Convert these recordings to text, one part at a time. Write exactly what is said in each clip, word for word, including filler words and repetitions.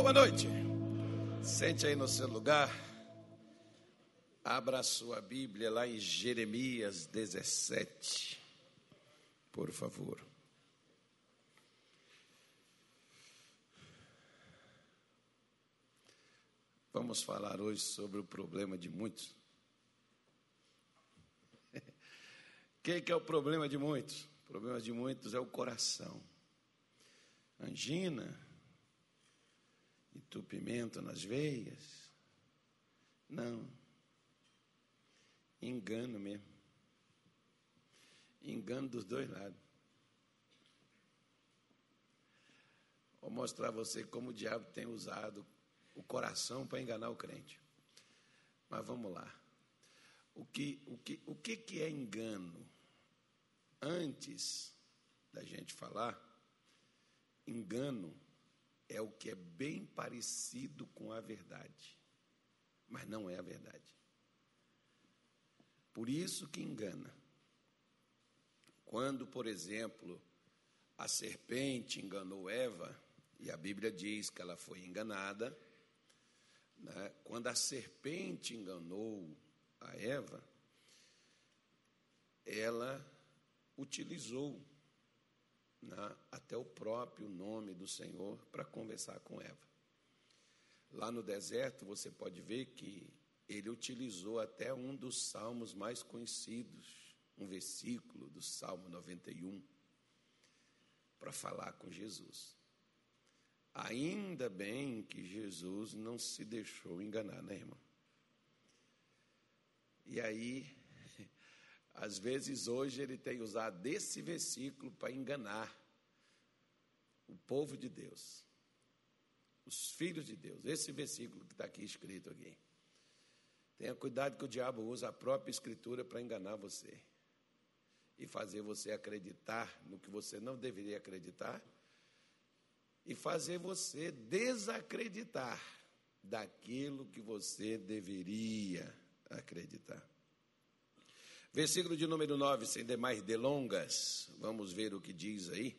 Boa noite. Sente aí no seu lugar. Abra a sua Bíblia lá em Jeremias dezessete, por favor. Vamos falar hoje sobre o problema de muitos. Quem que é o problema de muitos? O problema de muitos é o coração. Angina, entupimento nas veias. Não. Engano mesmo. Engano dos dois lados. Vou mostrar a você como o diabo tem usado o coração para enganar o crente. Mas vamos lá. O que, o que, o que, que é engano? Antes da gente falar, engano é o que é bem parecido com a verdade, mas não é a verdade. Por isso que engana. Quando, por exemplo, a serpente enganou Eva, e a Bíblia diz que ela foi enganada, né? Quando a serpente enganou a Eva, ela utilizou, né, até o próprio nome do Senhor para conversar com Eva. Lá no deserto, você pode ver que ele utilizou até um dos salmos mais conhecidos, um versículo do Salmo noventa e um, para falar com Jesus. Ainda bem que Jesus não se deixou enganar, né, irmão? E aí, às vezes hoje ele tem usado esse versículo para enganar o povo de Deus, os filhos de Deus, esse versículo que está aqui escrito aqui. Tenha cuidado que o diabo usa a própria escritura para enganar você e fazer você acreditar no que você não deveria acreditar e fazer você desacreditar daquilo que você deveria acreditar. acreditar. Versículo de número nove, sem demais delongas, vamos ver o que diz aí.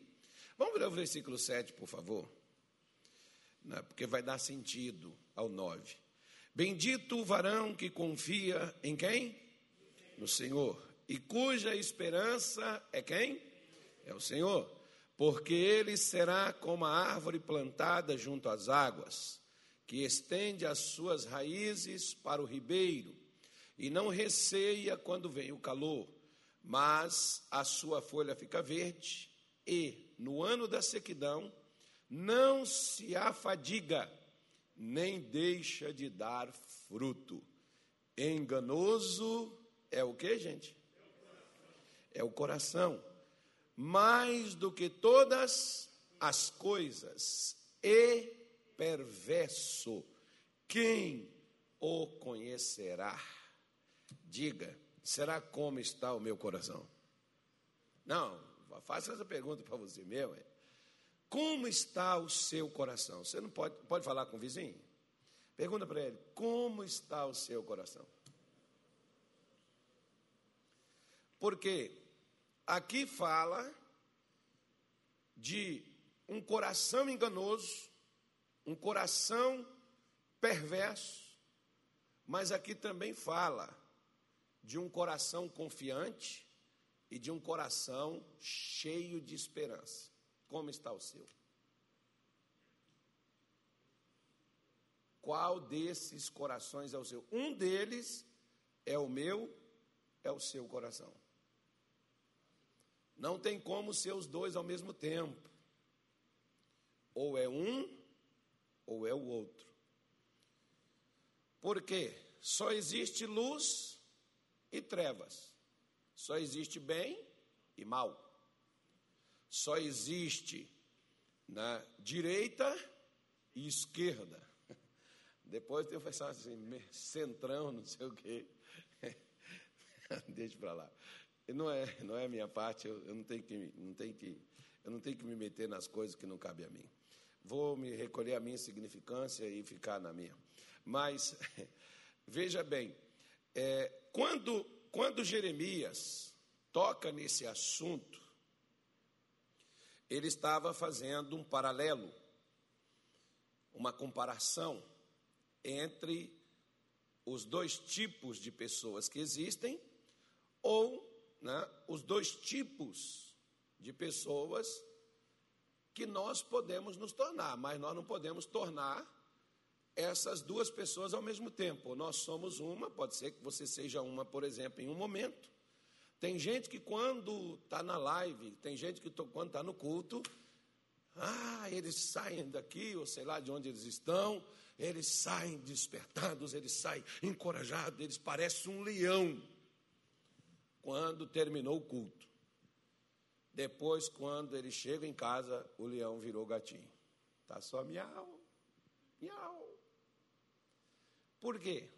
Vamos ver o versículo sete, por favor, porque vai dar sentido ao nove. Bendito o varão que confia em quem? No Senhor. E cuja esperança é quem? É o Senhor. Porque ele será como a árvore plantada junto às águas, que estende as suas raízes para o ribeiro, e não receia quando vem o calor, mas a sua folha fica verde, e, no ano da sequidão, não se afadiga, nem deixa de dar fruto. Enganoso é o quê, gente? É o coração. Mais do que todas as coisas, e perverso, quem o conhecerá? Diga, será como está o meu coração? Não, faça essa pergunta para você mesmo. É, como está o seu coração? Você não pode, pode falar com o vizinho? Pergunta para ele, como está o seu coração? Porque aqui fala de um coração enganoso, um coração perverso, mas aqui também fala de um coração confiante e de um coração cheio de esperança. Como está o seu? Qual desses corações é o seu? Um deles é o meu, é o seu coração. Não tem como ser os dois ao mesmo tempo. Ou é um, ou é o outro. Por quê? Só existe luz e trevas. Só existe bem e mal. Só existe na direita e esquerda. Depois tem o pessoal assim, centrão, não sei o quê. Deixa para lá. Não é, não é a minha parte, eu, eu, não tenho que, não tenho que, eu não tenho que me meter nas coisas que não cabem a mim. Vou me recolher à minha significância e ficar na minha. Mas, veja bem, é, Quando, quando Jeremias toca nesse assunto, ele estava fazendo um paralelo, uma comparação entre os dois tipos de pessoas que existem, ou, né, os dois tipos de pessoas que nós podemos nos tornar, mas nós não podemos tornar essas duas pessoas ao mesmo tempo. Nós somos uma, pode ser que você seja uma, por exemplo, em um momento. Tem gente que quando está na live, tem gente que quando está no culto, ah, eles saem daqui, ou sei lá de onde eles estão, eles saem despertados, eles saem encorajados, eles parecem um leão. Quando terminou o culto. Depois, quando ele chega em casa, o leão virou gatinho. Está só miau, miau. Por quê?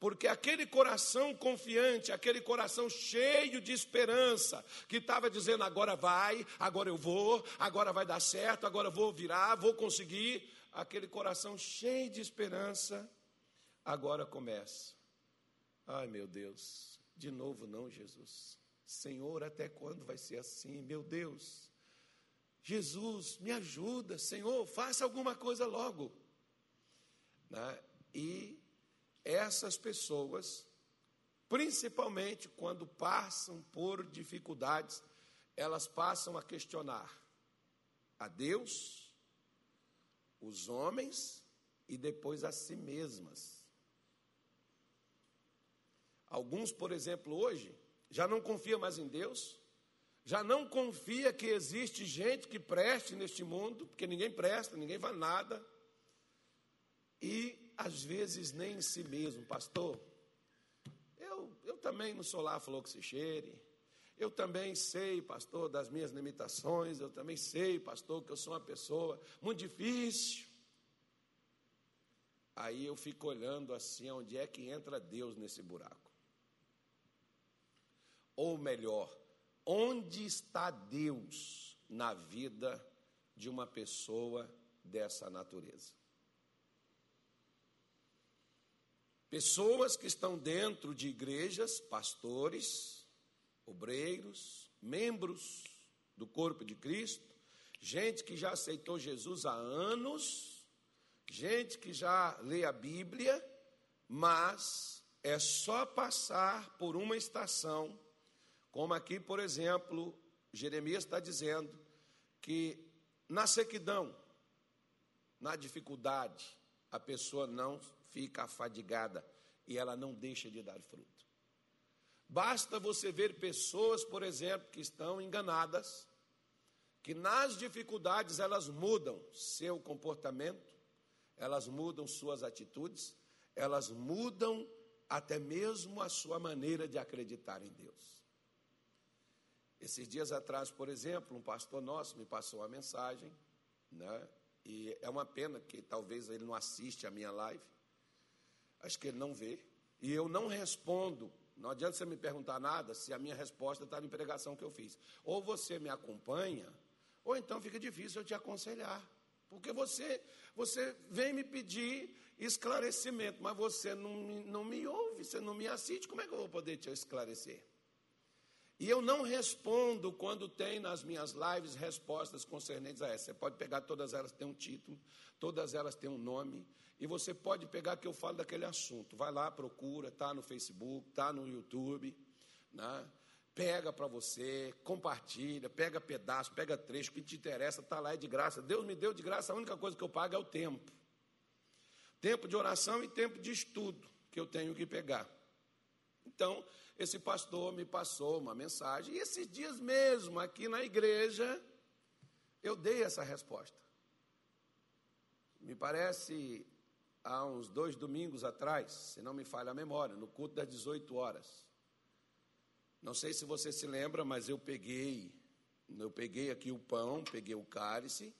Porque aquele coração confiante, aquele coração cheio de esperança, que estava dizendo, agora vai, agora eu vou, agora vai dar certo, agora eu vou virar, vou conseguir. Aquele coração cheio de esperança, agora começa. Ai, meu Deus, de novo não, Jesus. Senhor, até quando vai ser assim? Meu Deus, Jesus, me ajuda. Senhor, faça alguma coisa logo. Né? E essas pessoas, principalmente quando passam por dificuldades, elas passam a questionar a Deus, os homens e depois a si mesmas. Alguns, por exemplo, hoje, já não confia mais em Deus, já não confia que existe gente que preste neste mundo, porque ninguém presta, ninguém faz nada. E, às vezes, nem em si mesmo. Pastor, eu, eu também não sou lá, falou que se cheire. Eu também sei, pastor, das minhas limitações. Eu também sei, pastor, que eu sou uma pessoa muito difícil. Aí eu fico olhando assim, onde é que entra Deus nesse buraco? Ou melhor, onde está Deus na vida de uma pessoa dessa natureza? Pessoas que estão dentro de igrejas, pastores, obreiros, membros do corpo de Cristo, gente que já aceitou Jesus há anos, gente que já lê a Bíblia, mas é só passar por uma estação, como aqui, por exemplo, Jeremias está dizendo que na sequidão, na dificuldade, a pessoa não fica afadigada e ela não deixa de dar fruto. Basta você ver pessoas, por exemplo, que estão enganadas, que nas dificuldades elas mudam seu comportamento, elas mudam suas atitudes, elas mudam até mesmo a sua maneira de acreditar em Deus. Esses dias atrás, por exemplo, um pastor nosso me passou uma mensagem, né? E é uma pena que talvez ele não assiste a minha live, acho que ele não vê, e eu não respondo. Não adianta você me perguntar nada se a minha resposta está na pregação que eu fiz. Ou você me acompanha, ou então fica difícil eu te aconselhar, porque você, você vem me pedir esclarecimento, mas você não, não me ouve, você não me assiste, como é que eu vou poder te esclarecer? E eu não respondo quando tem nas minhas lives respostas concernentes a essa. Você pode pegar, todas elas têm um título, todas elas têm um nome, e você pode pegar que eu falo daquele assunto. Vai lá, procura, está no Facebook, está no YouTube, né? Pega para você, compartilha, pega pedaço, pega trecho, o que te interessa está lá, é de graça. Deus me deu de graça, a única coisa que eu pago é o tempo. Tempo de oração e tempo de estudo que eu tenho que pegar. Então, esse pastor me passou uma mensagem, e esses dias mesmo, aqui na igreja, eu dei essa resposta. Me parece, há uns dois domingos atrás, se não me falha a memória, no culto das dezoito horas. Não sei se você se lembra, mas eu peguei, eu peguei aqui o pão, peguei o cálice,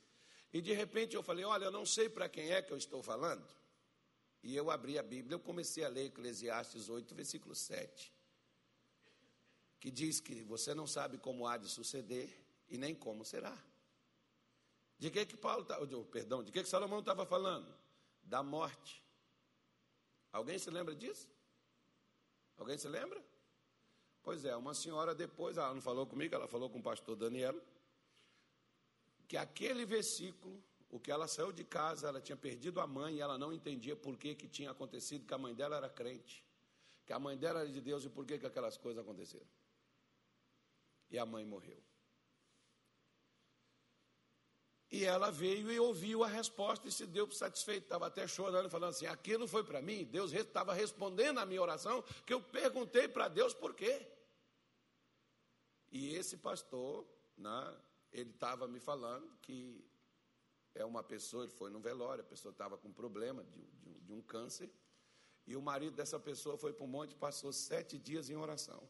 e de repente eu falei, olha, eu não sei para quem é que eu estou falando. E eu abri a Bíblia, eu comecei a ler Eclesiastes oito, versículo sete, que diz que você não sabe como há de suceder e nem como será. De que que Paulo tá, perdão, de que que Salomão estava falando? Da morte. Alguém se lembra disso? Alguém se lembra? Pois é, uma senhora depois, ela não falou comigo, ela falou com o pastor Daniel, que aquele versículo O que ela saiu de casa, ela tinha perdido a mãe e ela não entendia por que, que tinha acontecido, que a mãe dela era crente, que a mãe dela era de Deus e por que, que aquelas coisas aconteceram. E a mãe morreu. E ela veio e ouviu a resposta e se deu por satisfeita. Estava até chorando, falando assim, aquilo foi para mim. Deus estava respondendo à minha oração, que eu perguntei para Deus por quê. E esse pastor, né, ele estava me falando que é uma pessoa, ele foi num velório, a pessoa estava com problema de, de, de um câncer, e o marido dessa pessoa foi para um monte e passou sete dias em oração.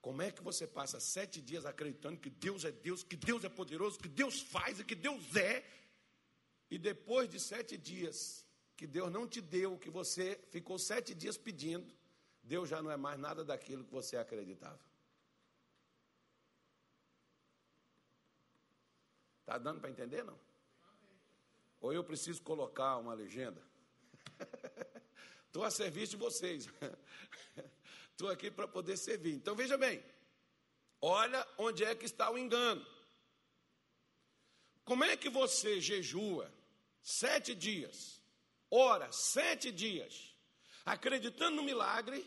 Como é que você passa sete dias acreditando que Deus é Deus, que Deus é poderoso, que Deus faz e que Deus é, e depois de sete dias que Deus não te deu, que você ficou sete dias pedindo, Deus já não é mais nada daquilo que você acreditava? Está dando para entender, não? Ou eu preciso colocar uma legenda? Estou a serviço de vocês. Estou aqui para poder servir. Então, veja bem. Olha onde é que está o engano. Como é que você jejua sete dias, ora sete dias, acreditando no milagre,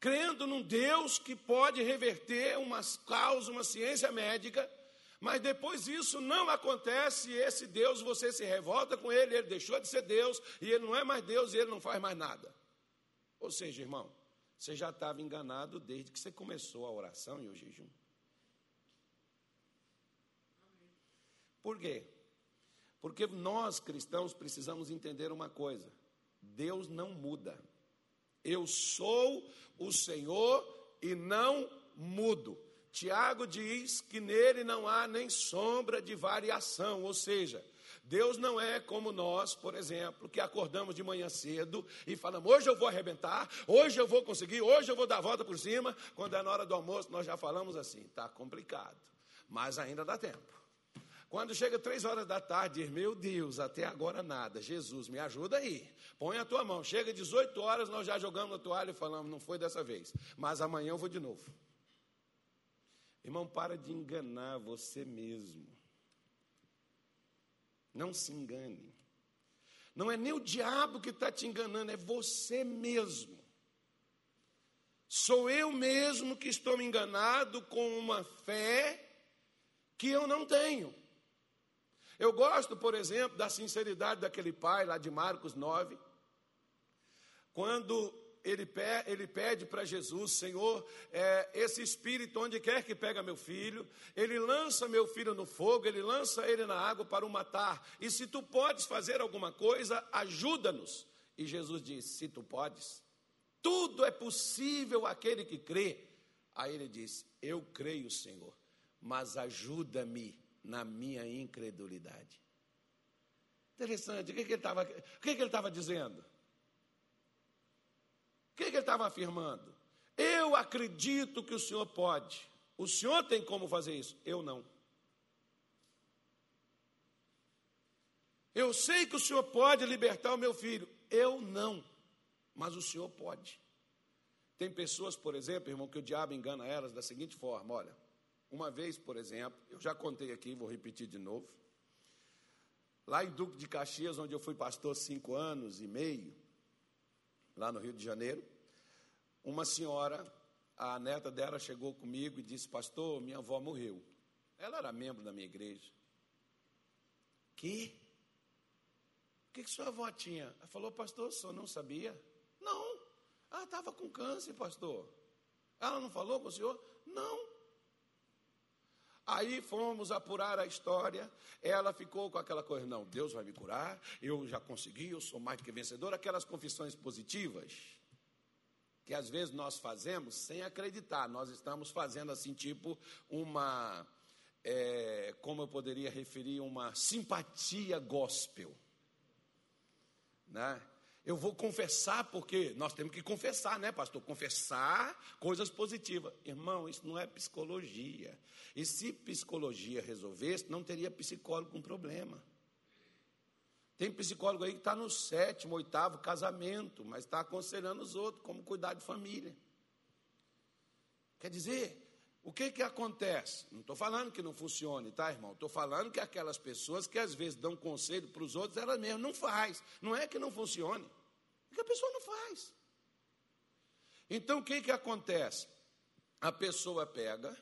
crendo num Deus que pode reverter umas causas, uma ciência médica, mas depois isso não acontece, e esse Deus, você se revolta com ele, ele deixou de ser Deus, e ele não é mais Deus, e ele não faz mais nada. Ou seja, irmão, você já estava enganado desde que você começou a oração e o jejum. Por quê? Porque nós, cristãos, precisamos entender uma coisa. Deus não muda. Eu sou o Senhor e não mudo. Tiago diz que nele não há nem sombra de variação, ou seja, Deus não é como nós, por exemplo, que acordamos de manhã cedo e falamos, hoje eu vou arrebentar, hoje eu vou conseguir, hoje eu vou dar a volta por cima. Quando é na hora do almoço, nós já falamos assim, está complicado, mas ainda dá tempo. Quando chega três horas da tarde, meu Deus, até agora nada, Jesus, me ajuda aí, põe a tua mão. Chega dezoito horas, nós já jogamos a toalha e falamos, não foi dessa vez, mas amanhã eu vou de novo. Irmão, para de enganar você mesmo. Não se engane. Não é nem o diabo que está te enganando, é você mesmo. Sou eu mesmo que estou me enganado com uma fé que eu não tenho. Eu gosto, por exemplo, da sinceridade daquele pai lá de Marcos nove, quando ele pede para Jesus, Senhor, é, esse espírito onde quer que pega meu filho, ele lança meu filho no fogo, ele lança ele na água para o matar. E se tu podes fazer alguma coisa, ajuda-nos. E Jesus diz, se tu podes, tudo é possível àquele que crê. Aí ele diz, eu creio, Senhor, mas ajuda-me na minha incredulidade. Interessante, o que, que ele estava dizendo? O que, que ele estava afirmando? Eu acredito que o Senhor pode. O Senhor tem como fazer isso? Eu não. Eu sei que o Senhor pode libertar o meu filho. Eu não. Mas o Senhor pode. Tem pessoas, por exemplo, irmão, que o diabo engana elas da seguinte forma. Olha, uma vez, por exemplo, eu já contei aqui, vou repetir de novo. Lá em Duque de Caxias, onde eu fui pastor cinco anos e meio, lá no Rio de Janeiro, uma senhora, a neta dela chegou comigo e disse, pastor, minha avó morreu. Ela era membro da minha igreja. Que? O que, que sua avó tinha? Ela falou, pastor, o senhor não sabia? Não, ela estava com câncer, pastor. Ela não falou com o senhor? Não. Aí fomos apurar a história, ela ficou com aquela coisa, não, Deus vai me curar, eu já consegui, eu sou mais do que vencedor, aquelas confissões positivas, que às vezes nós fazemos sem acreditar, nós estamos fazendo assim, tipo uma, é, como eu poderia referir, uma simpatia gospel, né? Eu vou confessar porque nós temos que confessar, né, pastor? Confessar coisas positivas. Irmão, isso não é psicologia. E se psicologia resolvesse, não teria psicólogo com problema. Tem psicólogo aí que está no sétimo, oitavo casamento, mas está aconselhando os outros como cuidar de família. Quer dizer, O que que acontece? Não estou falando que não funcione, tá, irmão? Estou falando que aquelas pessoas que às vezes dão conselho para os outros, elas mesmas não fazem. Não é que não funcione, é que a pessoa não faz. Então, o que que acontece? A pessoa pega,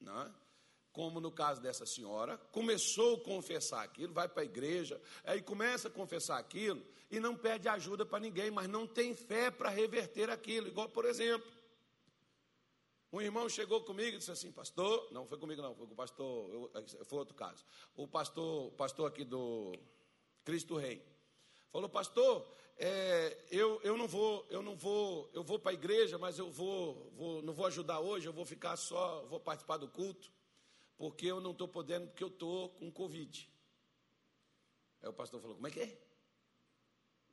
né, como no caso dessa senhora, começou a confessar aquilo, vai para a igreja, aí começa a confessar aquilo e não pede ajuda para ninguém, mas não tem fé para reverter aquilo. Igual, por exemplo, um irmão chegou comigo e disse assim, pastor, não foi comigo não, foi com o pastor, eu, foi outro caso, o pastor, pastor aqui do Cristo Rei, falou, pastor, é, eu, eu não vou, eu não vou, eu vou para a igreja, mas eu vou, vou, não vou ajudar hoje, eu vou ficar só, vou participar do culto, porque eu não estou podendo, porque eu estou com Covid. Aí o pastor falou, como é que é?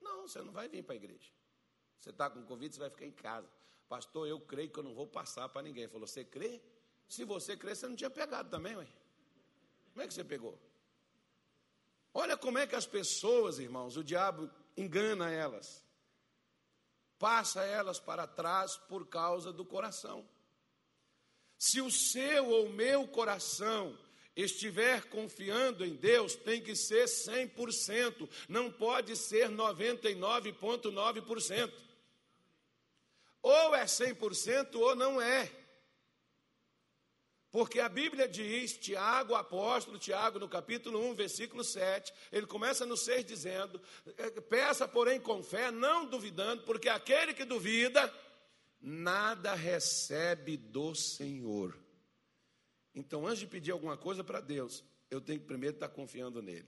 Não, você não vai vir para a igreja. Você está com Covid, você vai ficar em casa. Pastor, eu creio que eu não vou passar para ninguém. Ele falou, você crê? Se você crê, você não tinha pegado também, ué. Como é que você pegou? Olha como é que as pessoas, irmãos, o diabo engana elas. Passa elas para trás por causa do coração. Se o seu ou meu coração estiver confiando em Deus, tem que ser cem por cento. Não pode ser noventa e nove vírgula nove por cento. Ou é cem por cento ou não é. Porque a Bíblia diz, Tiago, apóstolo, Tiago, no capítulo um, versículo sete, ele começa no seis dizendo, peça, porém, com fé, não duvidando, porque aquele que duvida, nada recebe do Senhor. Então, antes de pedir alguma coisa para Deus, eu tenho que primeiro estar confiando nele.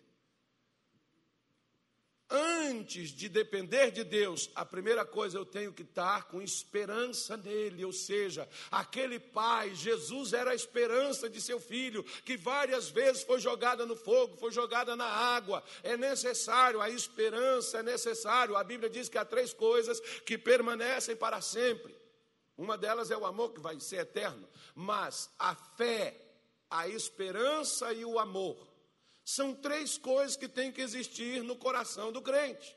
Antes de depender de Deus, a primeira coisa eu tenho que estar com esperança nele, ou seja, aquele pai, Jesus era a esperança de seu filho, que várias vezes foi jogada no fogo, foi jogada na água. É necessário, a esperança é necessário. A Bíblia diz que há três coisas que permanecem para sempre. Uma delas é o amor, que vai ser eterno, mas a fé, a esperança e o amor. São três coisas que têm que existir no coração do crente.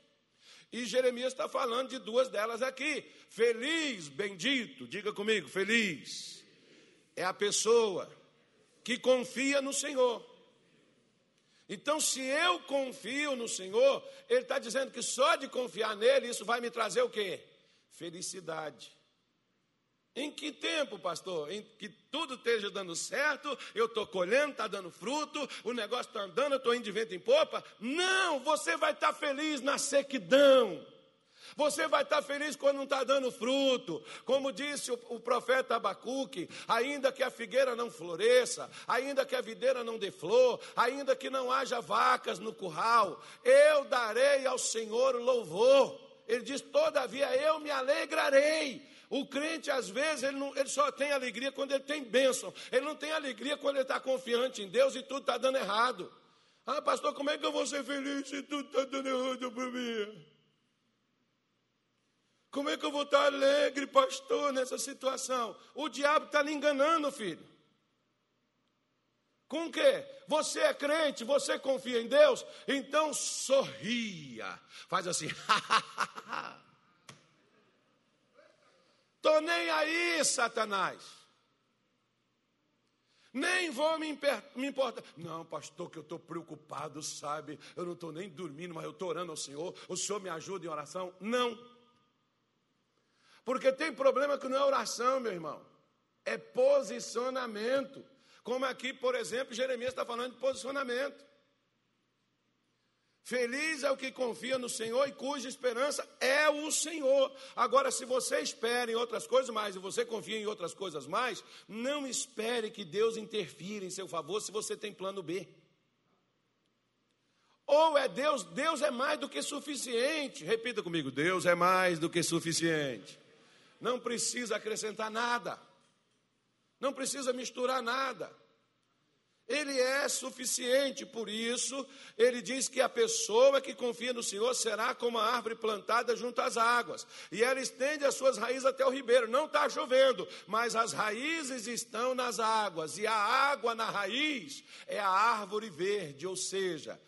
E Jeremias está falando de duas delas aqui. Feliz, bendito, diga comigo, feliz. É a pessoa que confia no Senhor. Então, se eu confio no Senhor, ele está dizendo que só de confiar nele, isso vai me trazer o quê? Felicidade. Em que tempo, pastor? Em que tudo esteja dando certo, eu estou colhendo, está dando fruto, o negócio está andando, eu estou indo de vento em popa. Não, você vai estar feliz na sequidão. Você vai estar feliz quando não está dando fruto. Como disse o, o profeta Abacuque, ainda que a figueira não floresça, ainda que a videira não dê flor, ainda que não haja vacas no curral, eu darei ao Senhor louvor. Ele diz, todavia eu me alegrarei. O crente, às vezes, ele, não, ele só tem alegria quando ele tem bênção. Ele não tem alegria quando ele está confiante em Deus e tudo está dando errado. Ah, pastor, como é que eu vou ser feliz se tudo está dando errado para mim? Como é que eu vou estar alegre, pastor, nessa situação? O diabo está lhe enganando, filho. Com o quê? Você é crente, você confia em Deus? Então, sorria. Faz assim, estou nem aí, Satanás. Nem vou me, me importar. Não, pastor, que eu estou preocupado, sabe? Eu não estou nem dormindo, mas eu estou orando ao Senhor. O Senhor me ajuda em oração? Não. Porque tem problema que não é oração, meu irmão. É posicionamento. Como aqui, por exemplo, Jeremias está falando de posicionamento. Feliz é o que confia no Senhor e cuja esperança é o Senhor. Agora, se você espera em outras coisas mais e você confia em outras coisas mais, não espere que Deus interfira em seu favor se você tem plano B. Ou é Deus, Deus é mais do que suficiente. Repita comigo, Deus é mais do que suficiente. Não precisa acrescentar nada. Não precisa misturar nada. Ele é suficiente, por isso ele diz que a pessoa que confia no Senhor será como a árvore plantada junto às águas, e ela estende as suas raízes até o ribeiro. Não está chovendo, mas as raízes estão nas águas, e a água na raiz é a árvore verde, ou seja,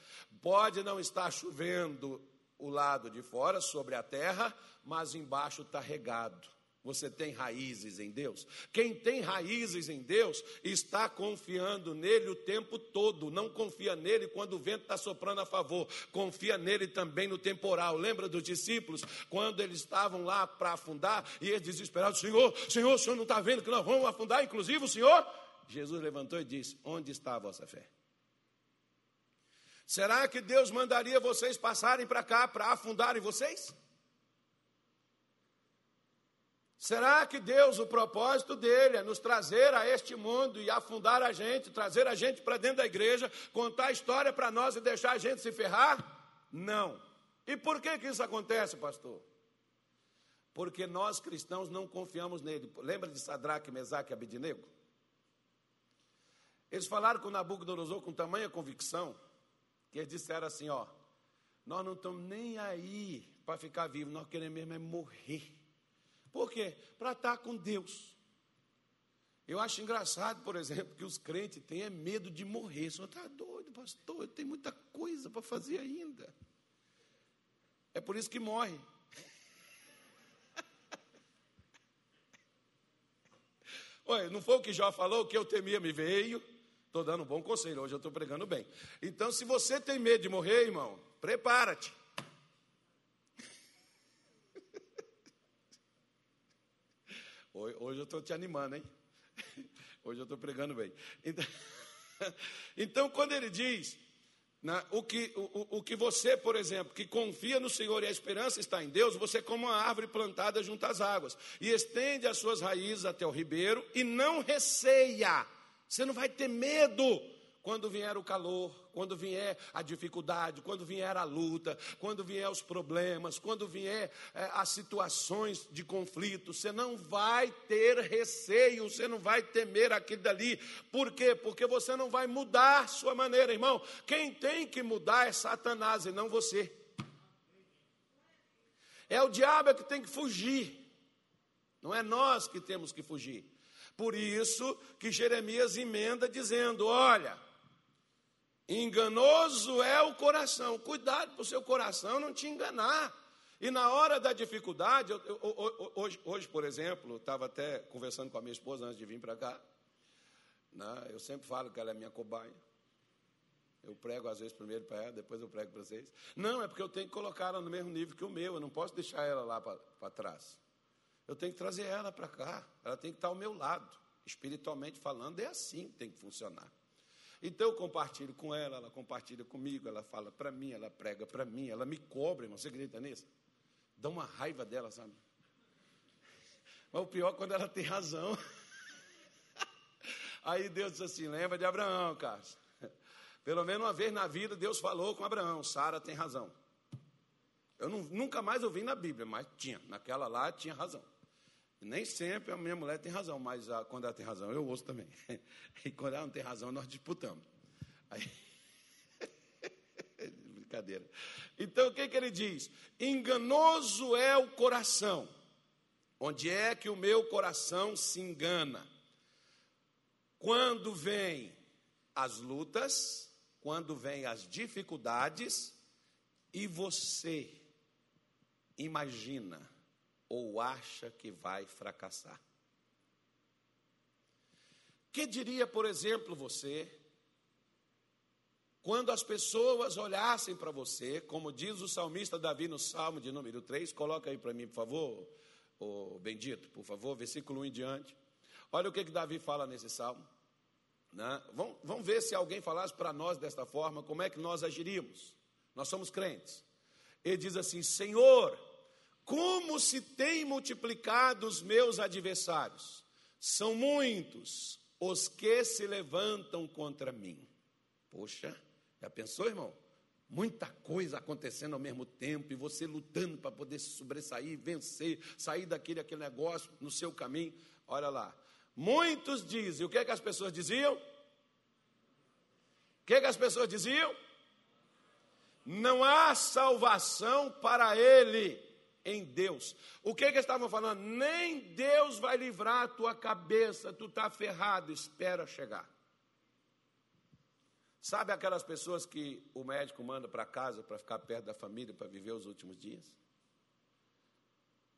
pode não estar chovendo o lado de fora, sobre a terra, mas embaixo está regado. Você tem raízes em Deus? Quem tem raízes em Deus está confiando nele o tempo todo. Não confia nele quando o vento está soprando a favor. Confia nele também no temporal. Lembra dos discípulos? Quando eles estavam lá para afundar e eles desesperados: Senhor, Senhor, o Senhor não está vendo que nós vamos afundar? Inclusive o Senhor? Jesus levantou e disse: onde está a vossa fé? Será que Deus mandaria vocês passarem para cá para afundarem vocês? Será que Deus, o propósito dele é nos trazer a este mundo e afundar a gente, trazer a gente para dentro da igreja, contar a história para nós e deixar a gente se ferrar? Não. E por que que isso acontece, pastor? Porque nós cristãos não confiamos nele. Lembra de Sadraque, Mesaque e Abednego? Eles falaram com Nabucodonosor com tamanha convicção que eles disseram assim: ó, nós não estamos nem aí para ficar vivos, nós queremos mesmo é morrer. Por quê? Para estar com Deus. Eu acho engraçado, por exemplo, que os crentes têm é medo de morrer. O senhor está doido, pastor? Eu tenho muita coisa para fazer ainda. É por isso que morre. Olha, não foi o que Jó falou? Que eu temia me veio. Estou dando um bom conselho, hoje eu estou pregando bem. Então, se você tem medo de morrer, irmão, prepara-te. Hoje eu estou te animando, hein? Hoje eu estou pregando bem. Então, então quando ele diz, na, o, que, o, o que você, por exemplo, que confia no Senhor e a esperança está em Deus, você é como uma árvore plantada junto às águas, e estende as suas raízes até o ribeiro, e não receia. Você não vai ter medo quando vier o calor, quando vier a dificuldade, quando vier a luta, quando vier os problemas, quando vier é, as situações de conflito, você não vai ter receio, você não vai temer aquilo dali. Por quê? Porque você não vai mudar sua maneira, irmão. Quem tem que mudar é Satanás e não você. É o diabo que tem que fugir, não é nós que temos que fugir. Por isso que Jeremias emenda dizendo: olha, enganoso é o coração. Cuidado para o seu coração não te enganar. E na hora da dificuldade, eu, eu, eu, hoje, hoje, por exemplo, eu estava até conversando com a minha esposa antes de vir para cá. Né? Eu sempre falo que ela é minha cobaia. Eu prego às vezes primeiro para ela, depois eu prego para vocês. Não, é porque eu tenho que colocar ela no mesmo nível que o meu. Eu não posso deixar ela lá para trás. Eu tenho que trazer ela para cá. Ela tem que estar ao meu lado. Espiritualmente falando, é assim que tem que funcionar. Então, eu compartilho com ela, ela compartilha comigo, ela fala para mim, ela prega para mim, ela me cobra, irmão. Você acredita nisso? Dá uma raiva dela, sabe? Mas o pior é quando ela tem razão. Aí Deus diz assim: lembra de Abraão, cara. Pelo menos uma vez na vida, Deus falou com Abraão: Sara tem razão. Eu não, nunca mais ouvi na Bíblia, mas tinha. Naquela lá, tinha razão. Nem sempre a minha mulher tem razão, mas a, quando ela tem razão, eu ouço também. E quando ela não tem razão, nós disputamos. Aí... Brincadeira. Então, o que que ele diz? Enganoso é o coração. Onde é que o meu coração se engana? Quando vêm as lutas, quando vêm as dificuldades, e você imagina ou acha que vai fracassar. Que diria, por exemplo, você, quando as pessoas olhassem para você, como diz o salmista Davi no Salmo de número três, coloca aí para mim, por favor, o bendito, por favor, versículo um em diante. Olha o que que Davi fala nesse salmo. Né? Vamos, vamos ver se alguém falasse para nós desta forma, como é que nós agiríamos. Nós somos crentes. Ele diz assim: Senhor, como se tem multiplicado os meus adversários. São muitos os que se levantam contra mim. Poxa, já pensou, irmão? Muita coisa acontecendo ao mesmo tempo e você lutando para poder sobressair, vencer, sair daquele aquele negócio no seu caminho. Olha lá. Muitos dizem. O que é que as pessoas diziam? O que é que as pessoas diziam? Não há salvação para ele em Deus. O que que eles estavam falando? Nem Deus vai livrar a tua cabeça, tu está ferrado, espera chegar. Sabe aquelas pessoas que o médico manda para casa para ficar perto da família, para viver os últimos dias?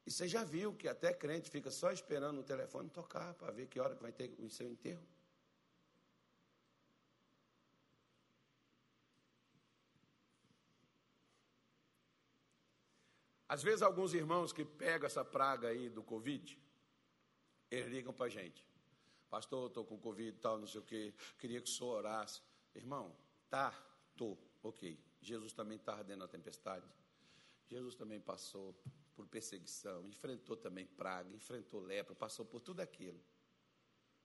E você já viu que até crente fica só esperando o telefone tocar para ver que hora que vai ter o seu enterro. Às vezes, alguns irmãos que pegam essa praga aí do Covid, eles ligam para a gente. Pastor, estou com Covid e tal, não sei o quê, queria que o senhor orasse. Irmão, tá, tô, ok. Jesus também está ardendo a tempestade. Jesus também passou por perseguição, enfrentou também praga, enfrentou lepra, passou por tudo aquilo.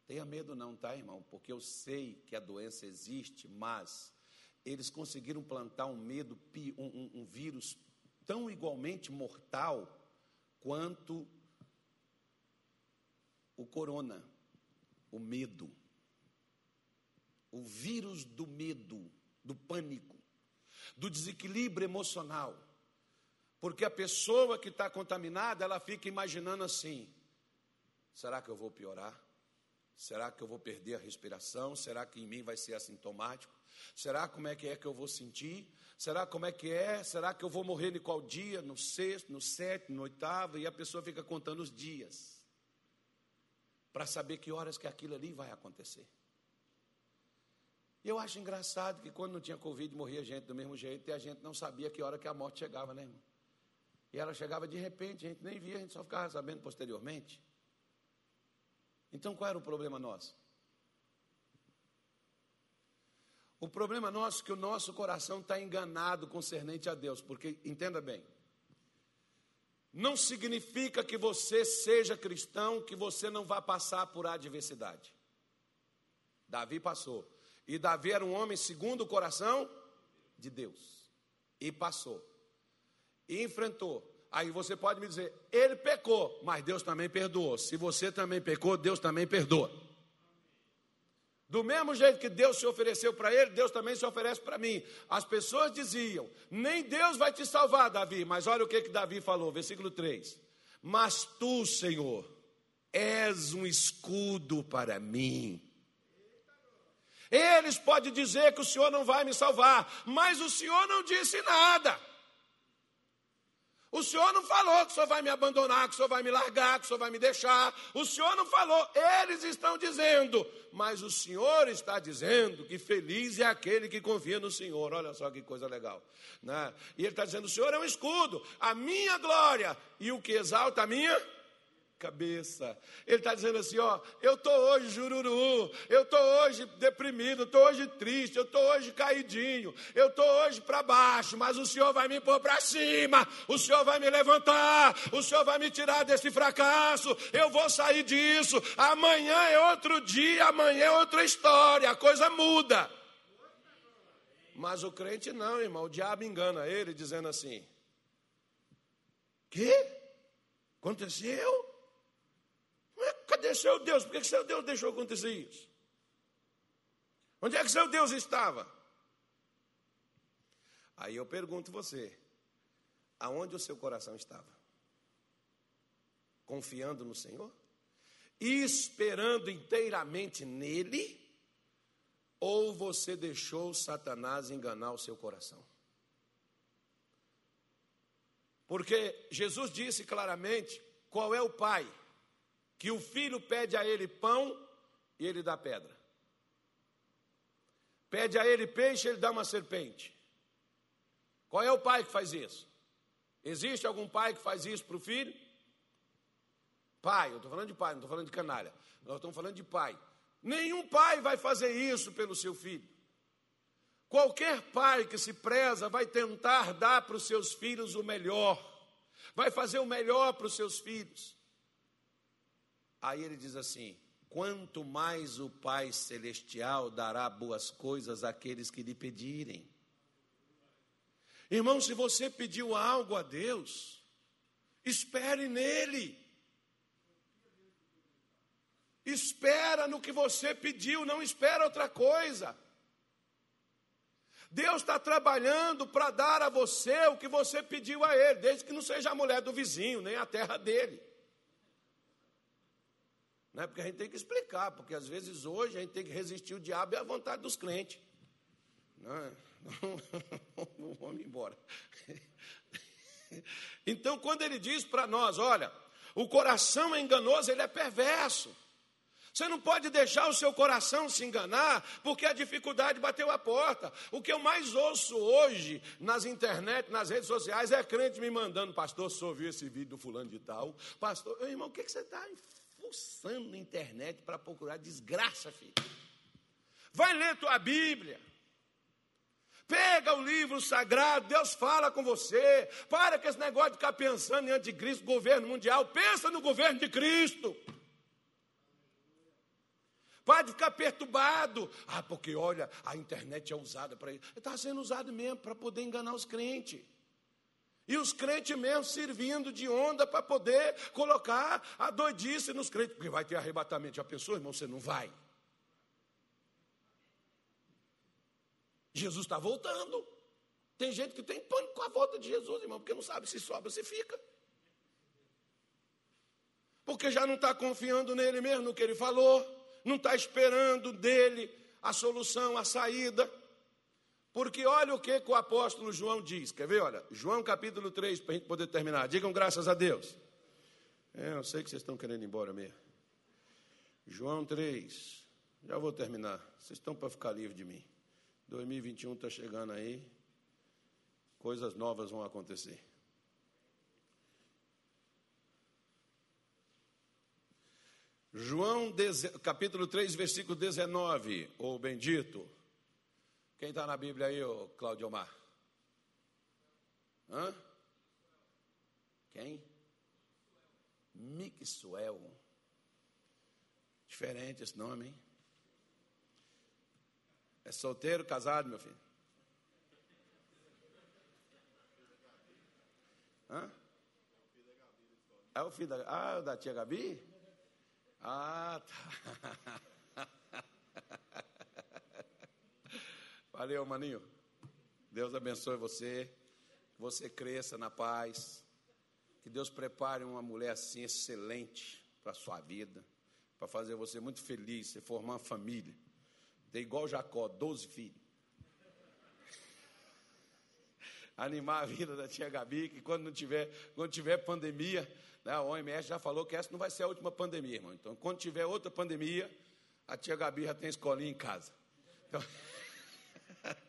Tenha medo não, tá, irmão? Porque eu sei que a doença existe, mas eles conseguiram plantar um medo, um, um, um vírus tão igualmente mortal quanto o corona, o medo, o vírus do medo, do pânico, do desequilíbrio emocional, porque a pessoa que está contaminada, ela fica imaginando assim, será que eu vou piorar? Será que eu vou perder a respiração? Será que em mim vai ser assintomático? Será como é que é que eu vou sentir? Será como é que é? Será que eu vou morrer em qual dia? No sexto, no sétimo, no oitavo? E a pessoa fica contando os dias para saber que horas que aquilo ali vai acontecer. E eu acho engraçado que quando não tinha Covid morria gente do mesmo jeito e a gente não sabia que hora que a morte chegava, né, irmão? E ela chegava de repente, a gente nem via, a gente só ficava sabendo posteriormente. Então, qual era o problema nosso? O problema nosso é que o nosso coração está enganado concernente a Deus, porque, entenda bem, não significa que você seja cristão, que você não vá passar por adversidade. Davi passou, e Davi era um homem segundo o coração de Deus, e passou, e enfrentou. Aí você pode me dizer, ele pecou, mas Deus também perdoou. Se você também pecou, Deus também perdoa. Do mesmo jeito que Deus se ofereceu para ele, Deus também se oferece para mim. As pessoas diziam, nem Deus vai te salvar, Davi. Mas olha o que, que Davi falou, versículo três. Mas tu, Senhor, és um escudo para mim. Eles podem dizer que o Senhor não vai me salvar, mas o Senhor não disse nada. O Senhor não falou que o Senhor vai me abandonar, que o Senhor vai me largar, que o Senhor vai me deixar. O Senhor não falou. Eles estão dizendo, mas o Senhor está dizendo que feliz é aquele que confia no Senhor. Olha só que coisa legal, né? E ele está dizendo, o Senhor é um escudo, a minha glória e o que exalta a minha cabeça. Ele está dizendo assim, ó, eu estou hoje jururu, eu estou hoje deprimido, eu estou hoje triste, eu estou hoje caidinho, eu estou hoje para baixo, mas o Senhor vai me pôr para cima, o Senhor vai me levantar, o Senhor vai me tirar desse fracasso, eu vou sair disso, amanhã é outro dia, amanhã é outra história, a coisa muda. Mas o crente não, irmão, o diabo engana ele dizendo assim, que? Aconteceu? Cadê seu Deus? Por que seu Deus deixou acontecer isso? Onde é que seu Deus estava? Aí eu pergunto você, aonde o seu coração estava? Confiando no Senhor? Esperando inteiramente nele? Ou você deixou Satanás enganar o seu coração? Porque Jesus disse claramente, qual é o pai? Que o filho pede a ele pão e ele dá pedra. Pede a ele peixe, ele dá uma serpente. Qual é o pai que faz isso? Existe algum pai que faz isso para o filho? Pai, eu estou falando de pai, não estou falando de canalha. Nós estamos falando de pai. Nenhum pai vai fazer isso pelo seu filho. Qualquer pai que se preza vai tentar dar para os seus filhos o melhor. Vai fazer o melhor para os seus filhos. Aí ele diz assim, quanto mais o Pai Celestial dará boas coisas àqueles que lhe pedirem. Irmão, se você pediu algo a Deus, espere nele. Espera no que você pediu, não espera outra coisa. Deus está trabalhando para dar a você o que você pediu a ele, desde que não seja a mulher do vizinho, nem a terra dele. Não é porque a gente tem que explicar, porque às vezes hoje a gente tem que resistir o diabo e à vontade dos crentes. Não, não, não, vamos embora. Então, quando ele diz para nós, olha, o coração é enganoso, ele é perverso. Você não pode deixar o seu coração se enganar, porque a dificuldade bateu a porta. O que eu mais ouço hoje nas internet, nas redes sociais, é crente me mandando, pastor, você ouviu esse vídeo do fulano de tal? Pastor, meu irmão, o que, que você está forçando na internet para procurar desgraça, filho? Vai ler tua Bíblia. Pega o livro sagrado, Deus fala com você. Para com esse negócio de ficar pensando em anticristo, governo mundial. Pensa no governo de Cristo. Para de ficar perturbado. Ah, porque, olha, a internet é usada para isso. Está sendo usado mesmo para poder enganar os crentes. E os crentes mesmo servindo de onda para poder colocar a doidice nos crentes. Porque vai ter arrebatamento. Já pensou, irmão? Você não vai. Jesus está voltando. Tem gente que tem pânico com a volta de Jesus, irmão, porque não sabe se sobe ou se fica. Porque já não está confiando nele mesmo, no que ele falou. Não está esperando dele a solução, a saída. Porque olha o que, que o apóstolo João diz. Quer ver? Olha, João capítulo três, para a gente poder terminar. Digam graças a Deus. É, eu sei que vocês estão querendo ir embora mesmo. João três. Já vou terminar. Vocês estão para ficar livre de mim. dois mil e vinte e um está chegando aí. Coisas novas vão acontecer. João, capítulo três, versículo dezenove, o bendito. Quem está na Bíblia aí, ô Cláudio Omar? Hã? Quem? Mixuel. Diferente esse nome, hein? É solteiro, casado, meu filho? Hã? É o filho da, ah, da tia Gabi? Ah, tá. Valeu, maninho. Deus abençoe você. Que você cresça na paz. Que Deus prepare uma mulher assim excelente para a sua vida. Para fazer você muito feliz. Você formar uma família. Tem igual Jacó, doze filhos. Animar a vida da tia Gabi. Que quando não tiver, quando tiver pandemia. A O M S já falou que essa não vai ser a última pandemia, irmão. Então, quando tiver outra pandemia, a tia Gabi já tem escolinha em casa. Então,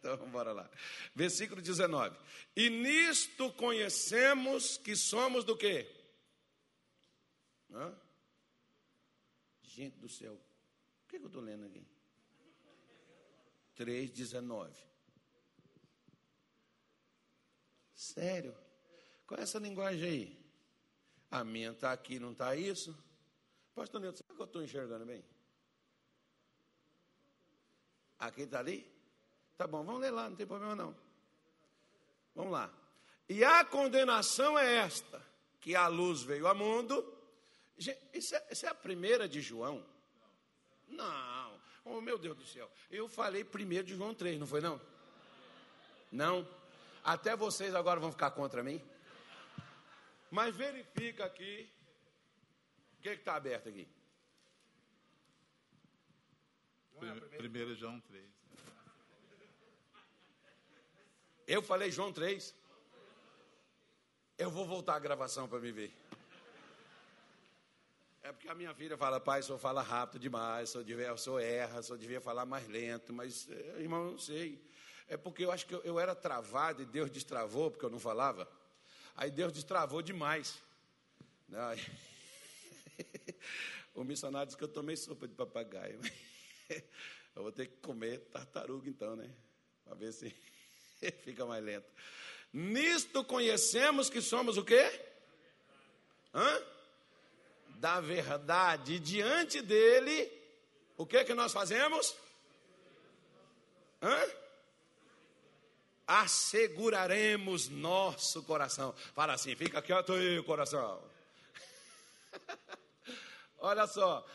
então bora lá. Versículo dezenove. E nisto conhecemos que somos do quê? Hã? Gente do céu. O que, é que eu estou lendo aqui? três, dezenove. Sério? Qual é essa linguagem aí? A minha está aqui, não está isso? Pastor Nilton, será que eu estou enxergando bem? Aqui está ali? Tá bom, vamos ler lá, não tem problema não. Vamos lá. E a condenação é esta, que a luz veio ao mundo. Isso é, isso é a primeira de João? Não. Oh, meu Deus do céu. Eu falei primeiro de João três, não foi não? Não? Até vocês agora vão ficar contra mim? Mas verifica aqui, o que está aberto aqui? primeiro João três. Eu falei João três? Eu vou voltar a gravação para me ver. É porque a minha filha fala, pai, o senhor fala rápido demais, o senhor, devia, o senhor erra, o senhor devia falar mais lento, mas, irmão, eu não sei. É porque eu acho que eu, eu era travado e Deus destravou porque eu não falava. Aí Deus destravou demais. O missionário disse que eu tomei sopa de papagaio. Eu vou ter que comer tartaruga então, né? Para ver se fica mais lento. Nisto conhecemos que somos o quê? Hã? Da verdade. E diante dele, o que que nós fazemos? Hã? Asseguraremos nosso coração. Fala assim, fica quieto aí, coração. Olha só,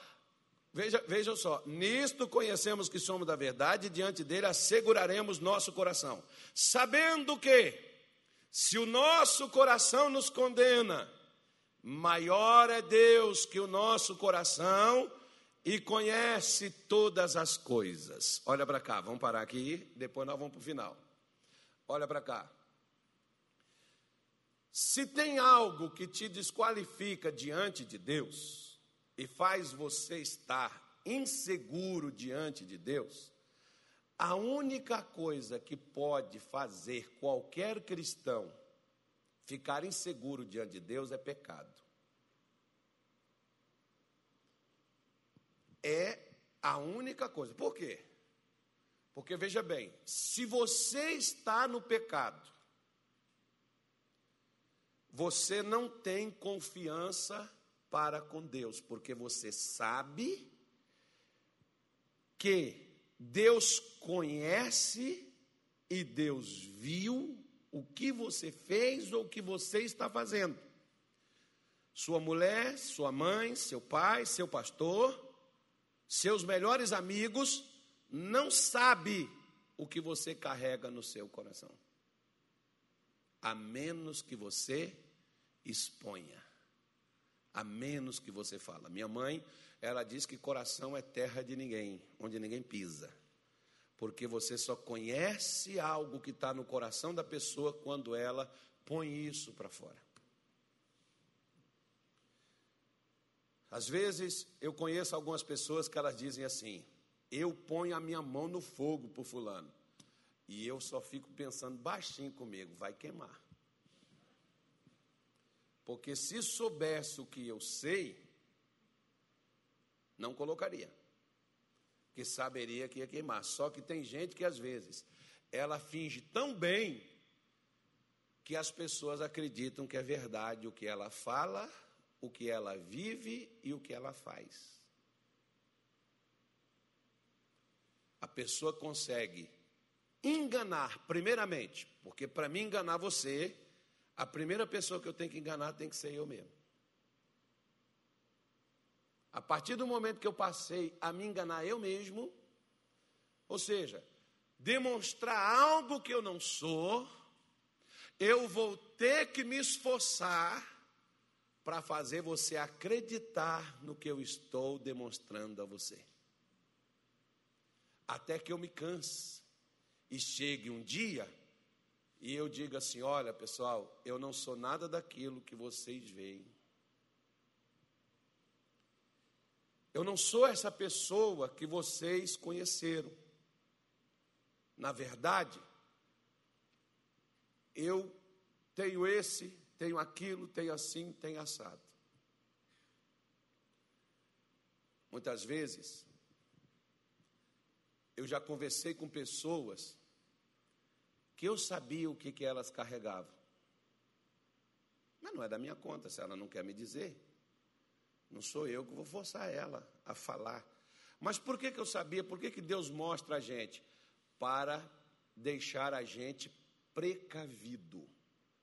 veja, veja só. Nisto conhecemos que somos da verdade, e diante dele asseguraremos nosso coração. Sabendo que, se o nosso coração nos condena, maior é Deus que o nosso coração e conhece todas as coisas. Olha para cá, vamos parar aqui, depois nós vamos para o final. Olha para cá. Se tem algo que te desqualifica diante de Deus e faz você estar inseguro diante de Deus, a única coisa que pode fazer qualquer cristão ficar inseguro diante de Deus é pecado. É a única coisa. Por quê? Porque, veja bem, se você está no pecado, você não tem confiança para com Deus, porque você sabe que Deus conhece e Deus viu o que você fez ou o que você está fazendo. Sua mulher, sua mãe, seu pai, seu pastor, seus melhores amigos não sabem o que você carrega no seu coração, a menos que você exponha, a menos que você fala. Minha mãe, ela diz que coração é terra de ninguém, onde ninguém pisa, porque você só conhece algo que está no coração da pessoa quando ela põe isso para fora. Às vezes, eu conheço algumas pessoas que elas dizem assim: eu ponho a minha mão no fogo por fulano. E eu só fico pensando baixinho comigo, vai queimar. Porque se soubesse o que eu sei, não colocaria. Porque saberia que ia queimar. Só que tem gente que, às vezes, ela finge tão bem que as pessoas acreditam que é verdade o que ela fala, o que ela vive e o que ela faz. A pessoa consegue enganar, primeiramente, porque para mim enganar você, a primeira pessoa que eu tenho que enganar tem que ser eu mesmo. A partir do momento que eu passei a me enganar eu mesmo, ou seja, demonstrar algo que eu não sou, eu vou ter que me esforçar para fazer você acreditar no que eu estou demonstrando a você. Até que eu me canse e chegue um dia e eu diga assim: olha, pessoal, eu não sou nada daquilo que vocês veem. Eu não sou essa pessoa que vocês conheceram. Na verdade, eu tenho esse... tenho aquilo, tenho assim, tenho assado. Muitas vezes, eu já conversei com pessoas que eu sabia o que, que elas carregavam. Mas não é da minha conta, se ela não quer me dizer. Não sou eu que vou forçar ela a falar. Mas por que, que eu sabia? Por que, que Deus mostra a gente? Para deixar a gente precavido.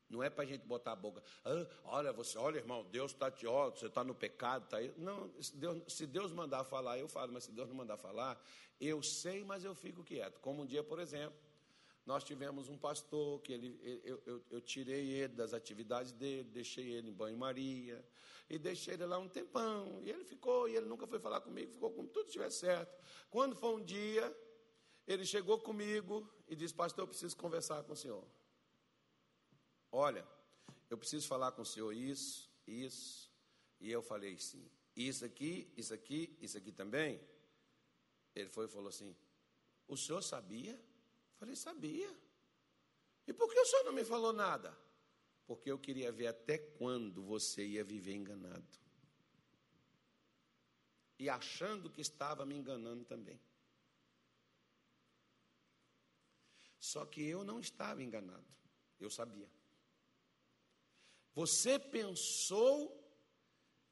Não é para a gente botar a boca. Ah, olha, você, olha, irmão, Deus está te ó, você está no pecado, está aí. Não, se Deus, se Deus mandar falar, eu falo, mas se Deus não mandar falar, eu sei, mas eu fico quieto. Como um dia, por exemplo, nós tivemos um pastor que ele, eu, eu, eu tirei ele das atividades dele, deixei ele em banho-maria, e deixei ele lá um tempão. E ele ficou, e ele nunca foi falar comigo, ficou como tudo estiver certo. Quando foi um dia, ele chegou comigo e disse: pastor, eu preciso conversar com o senhor. Olha, eu preciso falar com o senhor isso, isso. E eu falei sim. Isso aqui, isso aqui, isso aqui também. Ele foi e falou assim: o senhor sabia? Eu falei: sabia. E por que o senhor não me falou nada? Porque eu queria ver até quando você ia viver enganado. E achando que estava me enganando também. Só que eu não estava enganado. Eu sabia. Você pensou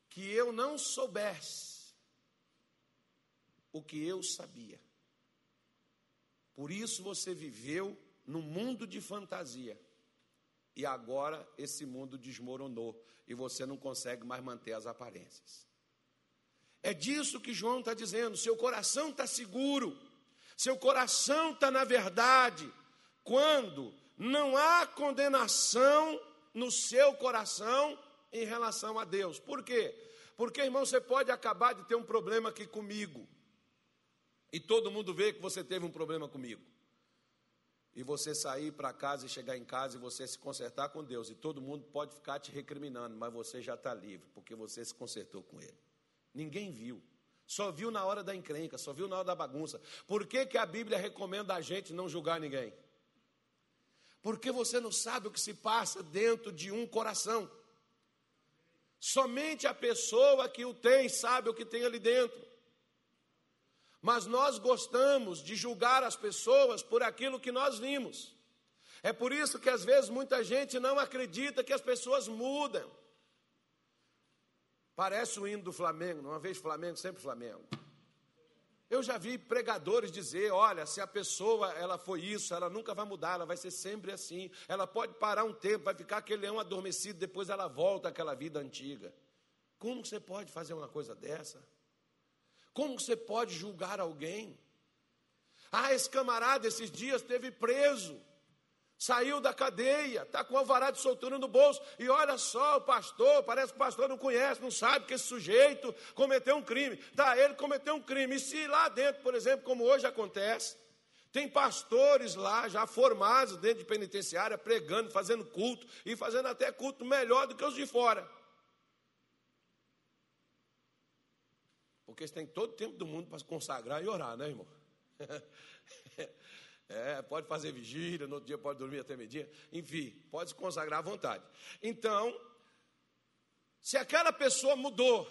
que eu não soubesse o que eu sabia. Por isso você viveu num mundo de fantasia. E agora esse mundo desmoronou e você não consegue mais manter as aparências. É disso que João está dizendo. Seu coração está seguro. Seu coração está na verdade. Quando não há condenação no seu coração em relação a Deus. Por quê? Porque, irmão, você pode acabar de ter um problema aqui comigo. E todo mundo vê que você teve um problema comigo. e você sair para casa e chegar em casa e você se consertar com Deus, e todo mundo pode ficar te recriminando, mas você já está livre, porque você se consertou com Ele. Ninguém viu, só viu na hora da encrenca, só viu na hora da bagunça. Por que que a Bíblia recomenda a gente não julgar ninguém? Porque você não sabe o que se passa dentro de um coração. Somente a pessoa que o tem sabe o que tem ali dentro. Mas nós gostamos de julgar as pessoas por aquilo que nós vimos. É por isso que, às vezes, muita gente não acredita que as pessoas mudam. Parece o hino do Flamengo, uma vez Flamengo, sempre Flamengo. Eu já vi pregadores dizer, olha, se a pessoa ela foi isso, ela nunca vai mudar, ela vai ser sempre assim. Ela pode parar um tempo, vai ficar aquele leão adormecido, depois ela volta àquela vida antiga. Como você pode fazer uma coisa dessa? Como você pode julgar alguém? Ah, esse camarada esses dias esteve preso, saiu da cadeia, está com o alvará de soltura no bolso, e olha só o pastor, parece que o pastor não conhece, não sabe que esse sujeito cometeu um crime. Tá, ele cometeu um crime, e se lá dentro, por exemplo, como hoje acontece, tem pastores lá já formados dentro de penitenciária, pregando, fazendo culto, e fazendo até culto melhor do que os de fora. Porque você tem todo o tempo do mundo para se consagrar e orar, né, irmão? É, pode fazer vigília, no outro dia pode dormir até meio-dia. Enfim, pode se consagrar à vontade. Então, se aquela pessoa mudou,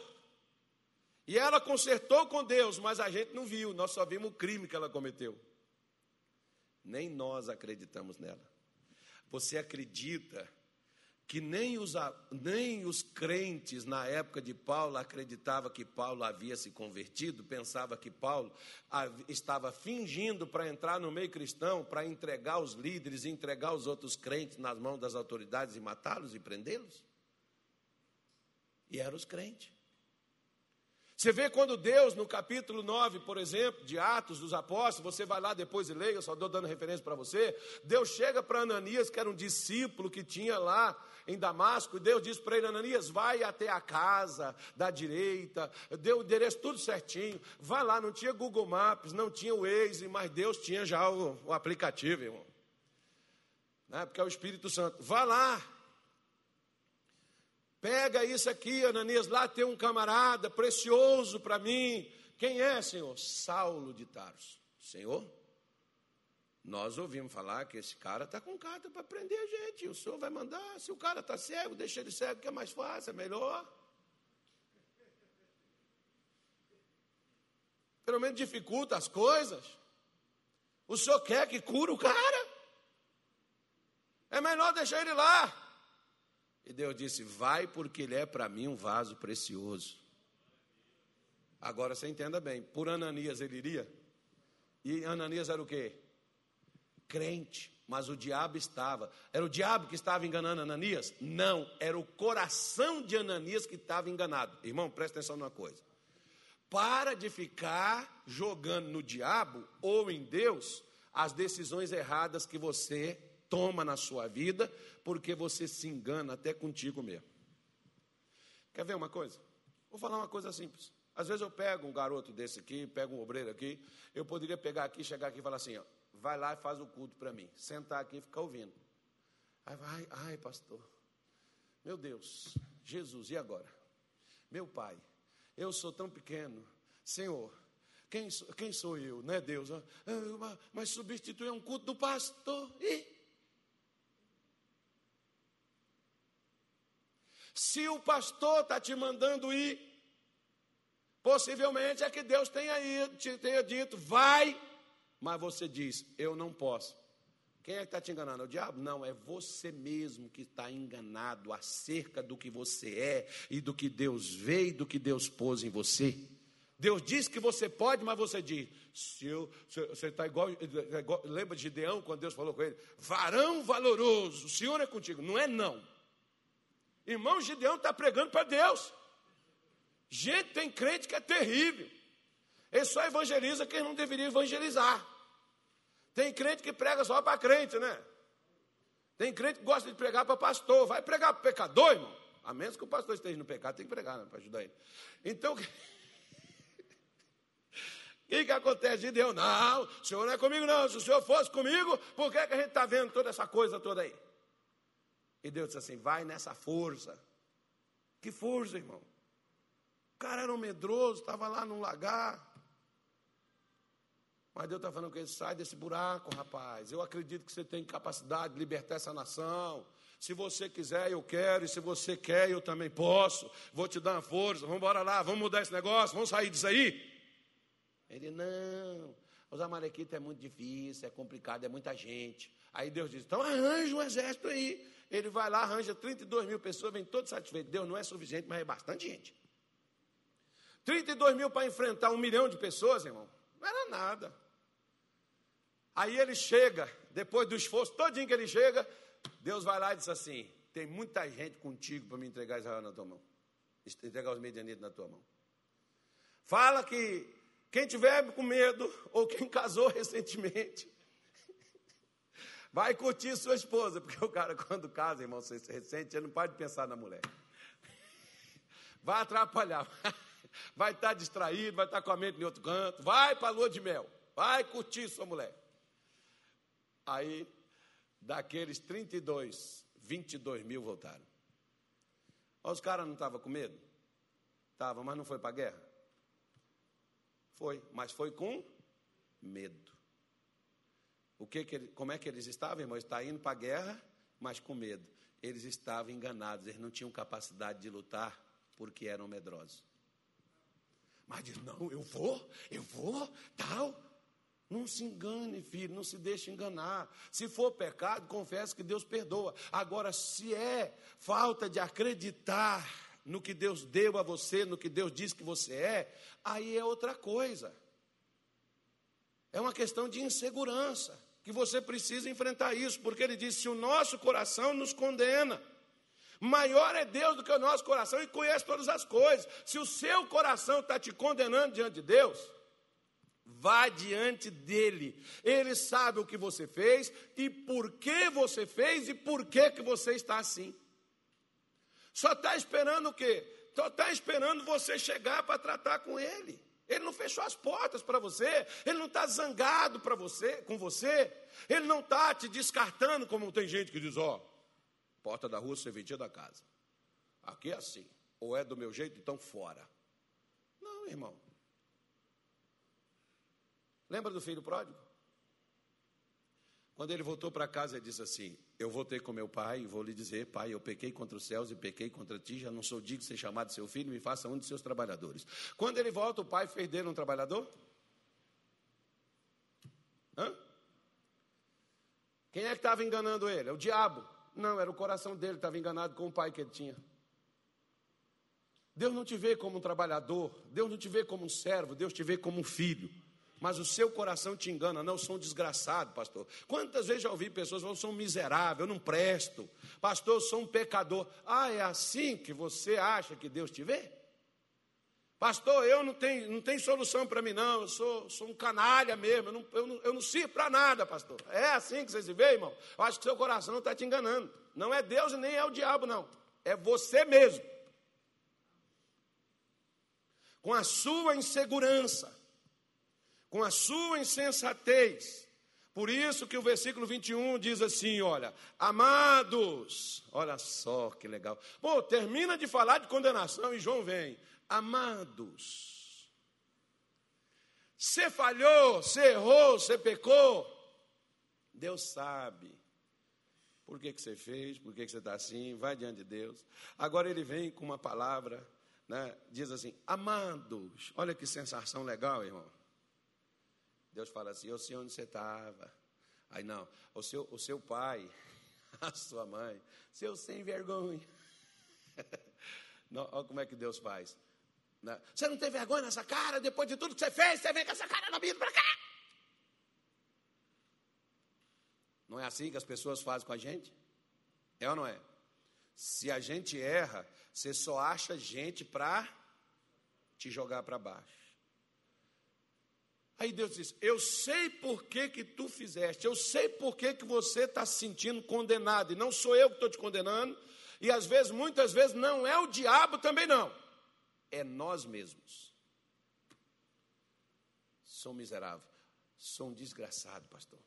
e ela consertou com Deus, mas a gente não viu, nós só vimos o crime que ela cometeu. Nem nós acreditamos nela. Você acredita que nem os, nem os crentes na época de Paulo acreditavam que Paulo havia se convertido, pensava que Paulo estava fingindo para entrar no meio cristão, para entregar os líderes, entregar os outros crentes nas mãos das autoridades e matá-los e prendê-los? E eram os crentes. Você vê quando Deus, no capítulo nove, por exemplo, de Atos dos Apóstolos, você vai lá depois e leia, eu só estou dando referência para você, Deus chega para Ananias, que era um discípulo que tinha lá em Damasco, e Deus diz para ele, Ananias, vai até a casa da direita, deu o endereço tudo certinho, vai lá, não tinha Google Maps, não tinha o Waze, mas Deus tinha já o, o aplicativo, irmão, né? Porque é o Espírito Santo, vai lá, pega isso aqui, Ananias, lá tem um camarada precioso para mim. Quem é, Senhor? Saulo de Tarso. Senhor, nós ouvimos falar que esse cara está com carta para prender a gente. O Senhor vai mandar, se o cara está cego, deixa ele cego, que é mais fácil, é melhor. Pelo menos dificulta as coisas. O Senhor quer que cure o cara? É melhor deixar ele lá. E Deus disse, vai porque ele é para mim um vaso precioso. Agora você entenda bem, por Ananias ele iria? E Ananias era o quê? Crente, mas o diabo estava. Era o diabo que estava enganando Ananias? Não, era o coração de Ananias que estava enganado. Irmão, presta atenção numa coisa. Para de ficar jogando no diabo ou em Deus as decisões erradas que você toma na sua vida, porque você se engana até contigo mesmo. Quer ver uma coisa? Vou falar uma coisa simples. Às vezes eu pego um garoto desse aqui, pego um obreiro aqui, eu poderia pegar aqui, chegar aqui e falar assim, ó, vai lá e faz o culto para mim, sentar aqui e ficar ouvindo. Aí vai, ai pastor, meu Deus, Jesus, e agora? Meu pai, eu sou tão pequeno, Senhor, quem, quem sou eu, né Deus? Mas substituir um culto do pastor, e se o pastor está te mandando ir, possivelmente é que Deus tenha, ido, te tenha dito, vai, mas você diz, eu não posso. Quem é que está te enganando? O diabo? Não, é você mesmo que está enganado acerca do que você é e do que Deus vê e do que Deus pôs em você. Deus diz que você pode, mas você diz, se eu, se eu, você está igual, igual, lembra de Gideão, quando Deus falou com ele, varão valoroso, o Senhor é contigo. Não é não. Irmão, Gideão está pregando para Deus. Gente, tem crente que é terrível. Ele só evangeliza quem não deveria evangelizar. Tem crente que prega só para crente, né? Tem crente que gosta de pregar para pastor. Vai pregar para pecador, irmão? A menos que o pastor esteja no pecado, tem que pregar, né, para ajudar ele. Então, que, que acontece? Gideão, não, o Senhor não é comigo não. Se o Senhor fosse comigo, por que, que a gente está vendo toda essa coisa toda aí? E Deus disse assim, vai nessa força. Que força, irmão? O cara era um medroso, estava lá num lagar. Mas Deus está falando com ele, sai desse buraco, rapaz. Eu acredito que você tem capacidade de libertar essa nação. Se você quiser, eu quero. E se você quer, eu também posso. Vou te dar uma força. Vamos embora lá, vamos mudar esse negócio, vamos sair disso aí. Ele, não. Os amalequitas é muito difícil, é complicado, é muita gente. Aí Deus diz, então arranja um exército aí. Ele vai lá, arranja trinta e dois mil pessoas, vem todo satisfeito. Deus não é suficiente, mas é bastante gente. trinta e dois mil para enfrentar um milhão de pessoas, irmão, não era nada. Aí ele chega, depois do esforço todinho que ele chega, Deus vai lá e diz assim, tem muita gente contigo para me entregar Israel na tua mão, entregar os medianitas na tua mão. Fala que quem tiver com medo, ou quem casou recentemente, vai curtir sua esposa, porque o cara, quando casa, irmão, você se ressente, ele não pode pensar na mulher. Vai atrapalhar, vai estar distraído, vai estar com a mente em outro canto, vai para a lua de mel, vai curtir sua mulher. Aí, daqueles trinta e dois, vinte e dois mil voltaram. Os caras não estavam com medo? Estavam, mas não foi para a guerra? Foi, mas foi com medo. O que que ele, como é que eles estavam, irmãos? Está indo para a guerra, mas com medo. Eles estavam enganados, eles não tinham capacidade de lutar porque eram medrosos. Mas diz, não, eu vou, eu vou, tal. Não se engane, filho, não se deixe enganar. Se for pecado, confesse que Deus perdoa. Agora, se é falta de acreditar no que Deus deu a você, no que Deus diz que você é, aí é outra coisa. É uma questão de insegurança. Que você precisa enfrentar isso, porque ele diz, se o nosso coração nos condena, maior é Deus do que o nosso coração e conhece todas as coisas. Se o seu coração está te condenando diante de Deus, vá diante dele. Ele sabe o que você fez e por que você fez e por que, que você está assim. Só está esperando o quê? Só está esperando você chegar para tratar com ele. Ele não fechou as portas para você, ele não está zangado pra você, com você, ele não está te descartando, como tem gente que diz, ó, porta da rua, serventia da casa. Aqui é assim, ou é do meu jeito, então fora. Não, irmão. Lembra do filho pródigo? Quando ele voltou para casa, ele disse assim, eu voltei com meu pai e vou lhe dizer, pai, eu pequei contra os céus e pequei contra ti, já não sou digno de ser chamado seu filho, me faça um de seus trabalhadores. Quando ele volta, o pai fez dele um trabalhador? Hã? Quem é que estava enganando ele? É o diabo. Não, era o coração dele, estava enganado com o pai que ele tinha. Deus não te vê como um trabalhador, Deus não te vê como um servo, Deus te vê como um filho. Mas o seu coração te engana, não, eu sou um desgraçado, pastor. Quantas vezes já ouvi pessoas falando, eu sou um miserável, eu não presto. Pastor, eu sou um pecador. Ah, é assim que você acha que Deus te vê? Pastor, eu não tenho, não tenho solução para mim, não, eu sou, sou um canalha mesmo, eu não, eu não, eu não sirvo para nada, pastor. É assim que você se vê, irmão? Eu acho que seu coração está te enganando. Não é Deus e nem é o diabo, não. É você mesmo. Com a sua insegurança, com a sua insensatez. Por isso que o versículo vinte e um diz assim, olha, amados, olha só que legal. Bom, termina de falar de condenação e João vem. Amados, você falhou, você errou, você pecou. Deus sabe por que que você fez, por que que você está assim, vai diante de Deus. Agora ele vem com uma palavra, né, diz assim, amados. Olha que sensação legal, irmão. Deus fala assim, eu sei onde você estava. Aí não, o seu, o seu pai, a sua mãe, seu sem vergonha. Não, olha como é que Deus faz. Não, você não tem vergonha nessa cara? Depois de tudo que você fez, você vem com essa cara na vida para cá. Não é assim que as pessoas fazem com a gente? É ou não é? Se a gente erra, você só acha gente para te jogar para baixo. Aí Deus diz, eu sei por que que tu fizeste, eu sei por que que você está se sentindo condenado, e não sou eu que estou te condenando, e às vezes, muitas vezes, não é o diabo também não, é nós mesmos. sou miserável, sou um desgraçado, pastor.